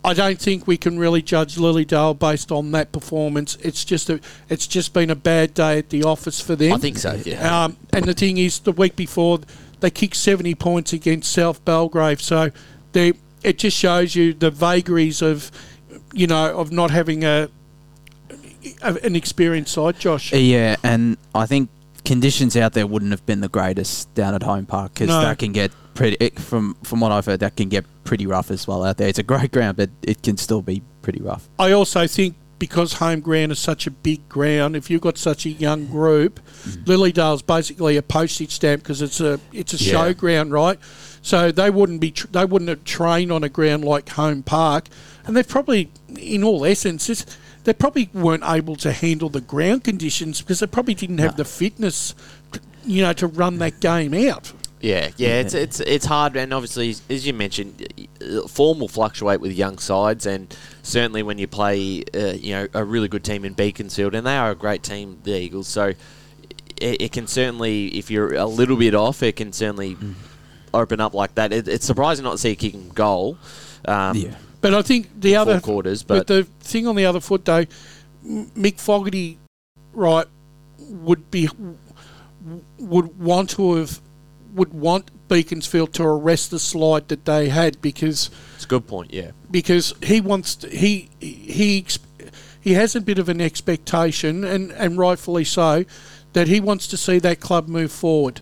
I don't think we can really judge Lilydale based on that performance. It's just a, it's just been a bad day at the office for them. I think so. Yeah. Um, and the thing is, the week before they kicked seventy points against South Belgrave, so they, it just shows you the vagaries of, you know, of not having a. An experienced side, Josh. Yeah, and I think conditions out there wouldn't have been the greatest down at Home Park because no. that can get pretty. From from what I've heard, that can get pretty rough as well out there. It's a great ground, but it can still be pretty rough. I also think because home ground is such a big ground, if you've got such a young group, mm. Lilydale's basically a postage stamp because it's a it's a yeah. show ground, right? So they wouldn't be tra- they wouldn't have trained on a ground like Home Park, and they've probably, in all essence, they probably weren't able to handle the ground conditions because they probably didn't have no. the fitness, you know, to run that game out. Yeah, yeah, it's it's it's hard, and obviously, as you mentioned, form will fluctuate with young sides, and certainly when you play, uh, you know, a really good team in Beaconsfield, and they are a great team, the Eagles. So it, it can certainly, if you're a little bit off, it can certainly mm. open up like that. It, it's surprising not to see a kicking goal. Um, yeah, but I think the other quarters, but, but the thing on the other foot though, Mick Fogarty, right, would be would want to have. would want Beaconsfield to arrest the slide that they had because it's a good point, yeah. Because he wants to, he he he has a bit of an expectation, and, and rightfully so, that he wants to see that club move forward,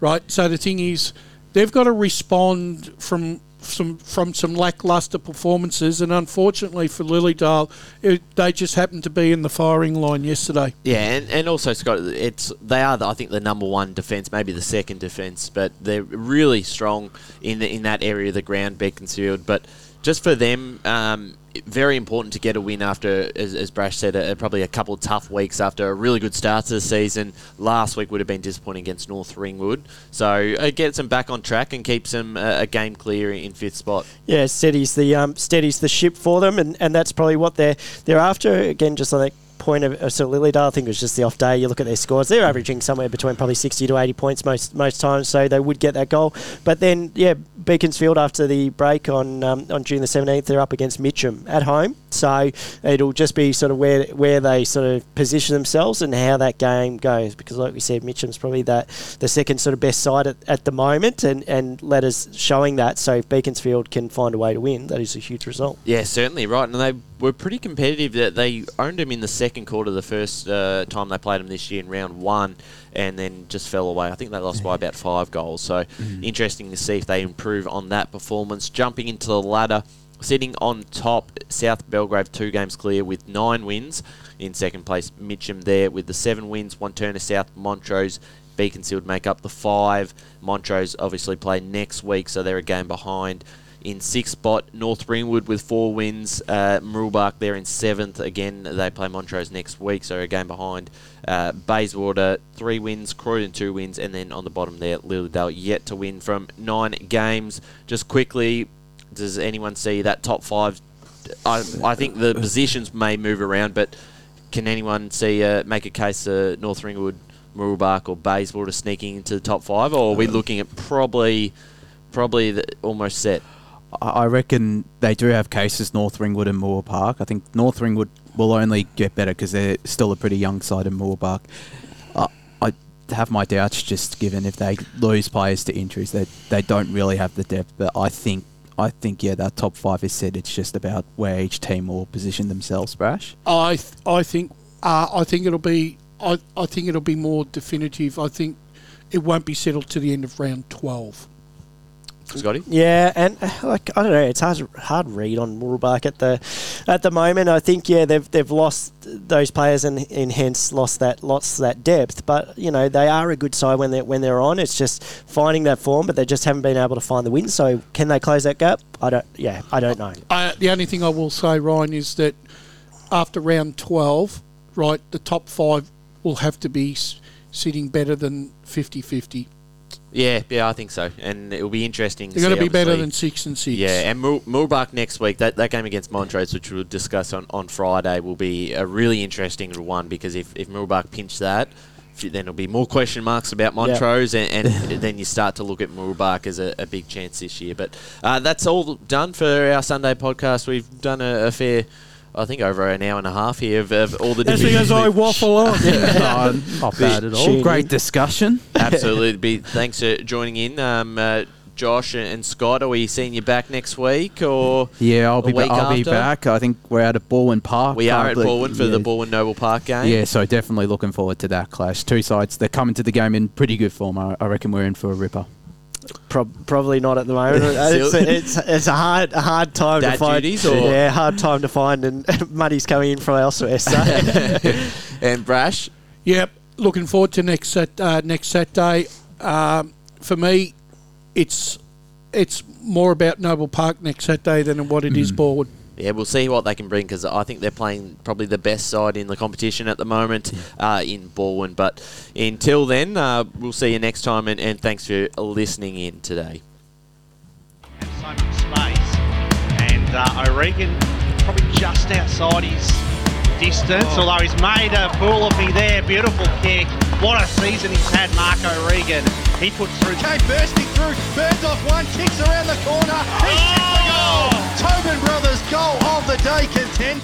right? So the thing is, they've got to respond from some from some lacklustre performances, and unfortunately for Lilydale, it, they just happened to be in the firing line yesterday. Yeah, and, and also Scott, it's they are the, I think the number one defence, maybe the second defence, but they're really strong in the, in that area of the ground, Beaconsfield. But just for them, um, very important to get a win after, as, as Brash said, a, probably a couple of tough weeks after a really good start to the season. Last week would have been disappointing against North Ringwood. So it gets them back on track and keeps them uh, a game clear in fifth spot. Yeah, steadies the um, steadies the ship for them, and, and that's probably what they're, they're after. Again, just on that point of uh, so Lilydale, I think it was just the off day. You look at their scores, they're averaging somewhere between probably sixty to eighty points most most times, so they would get that goal. But then, yeah, Beaconsfield after the break on um, on June the seventeenth, they're up against Mitcham at home, so it'll just be sort of where where they sort of position themselves and how that game goes, because like we said, Mitcham's probably that the second sort of best side at, at the moment, and, and letters showing that. So if Beaconsfield can find a way to win, that is a huge result. Yeah, certainly, right, and they were pretty competitive. That they owned them in the second quarter the first uh, time they played them this year in round one, and then just fell away. I think they lost by about five goals. So mm. interesting to see if they improve on that performance. Jumping into the ladder, sitting on top, South Belgrave two games clear with nine wins. In second place, Mitcham there with the seven wins. Wantirna South, Montrose, Beaconsfield make up the five. Montrose obviously play next week, so they're a game behind. In sixth spot, North Ringwood with four wins. Uh, Muralbark there in seventh. Again, they play Montrose next week, so a game behind. Uh, Bayswater, three wins. Croydon, two wins. And then on the bottom there, Lilydale yet to win from nine games. Just quickly, does anyone see that top five? I, I think the positions may move around, but can anyone see uh, make a case uh, North Ringwood, Muralbark or Bayswater sneaking into the top five? Or are we looking at probably, probably the, almost set? I reckon they do have cases, North Ringwood and Moore Park. I think North Ringwood will only get better because they're still a pretty young side in Moore Park. Uh, I have my doubts, just given if they lose players to injuries, they they don't really have the depth. But I think, I think yeah, that top five is set. It's just about where each team will position themselves, Brash. I th- I think uh, I think it'll be I, I think it'll be more definitive. I think it won't be settled to the end of round twelve. Scotty? Yeah, and like I don't know, it's hard hard read on Muralbark at the at the moment. I think yeah, they've they've lost those players and, and hence lost that lost that depth. But you know they are a good side when they when they're on. It's just finding that form, but they just haven't been able to find the win. So can they close that gap? I don't. Yeah, I don't know. I, the only thing I will say, Ryan, is that after round twelve, right, the top five will have to be sitting better than fifty-fifty. Yeah, yeah, I think so. And it'll be interesting. They're going to be better than six and six. Yeah, and Muralbark next week, that, that game against Montrose, which we'll discuss on, on Friday, will be a really interesting one because if, if Muralbark pinch that, then there'll be more question marks about Montrose, yep. and, and then you start to look at Muralbark as a, a big chance this year. But uh, that's all done for our Sunday podcast. We've done a, a fair... I think over an hour and a half here of, of all the different things. As I waffle on. Yeah. No, not bad at all. Great discussion. Absolutely. Thanks for joining in. Um, uh, Josh and Scott, are we seeing you back next week? Or yeah, I'll be ba- I'll after? be back. I think we're out at Baldwin Park. We are probably. at Baldwin for yeah. the Baldwin Noble Park game. Yeah, so definitely looking forward to that clash. Two sides, they're coming to the game in pretty good form. I, I reckon we're in for a ripper. Pro- probably not at the moment. It's, it's it's a hard a hard time Dad to find. Duties or? Yeah, hard time to find, and money's coming in from elsewhere. So. And Brash, yep, looking forward to next uh, next Saturday. Um, for me, it's it's more about Noble Park next Saturday than what it mm. is Borwood. Yeah, we'll see what they can bring, because I think they're playing probably the best side in the competition at the moment uh, in Baldwin. But until then, uh, we'll see you next time, and, and thanks for listening in today. Have so much space, and uh, O'Regan probably just outside his distance, oh. although he's made a fool of me there. Beautiful kick. What a season he's had, Mark O'Regan. He puts through. Okay, bursting through, burns off one, kicks around the corner. He's oh. Tobin Brothers goal of the day contend.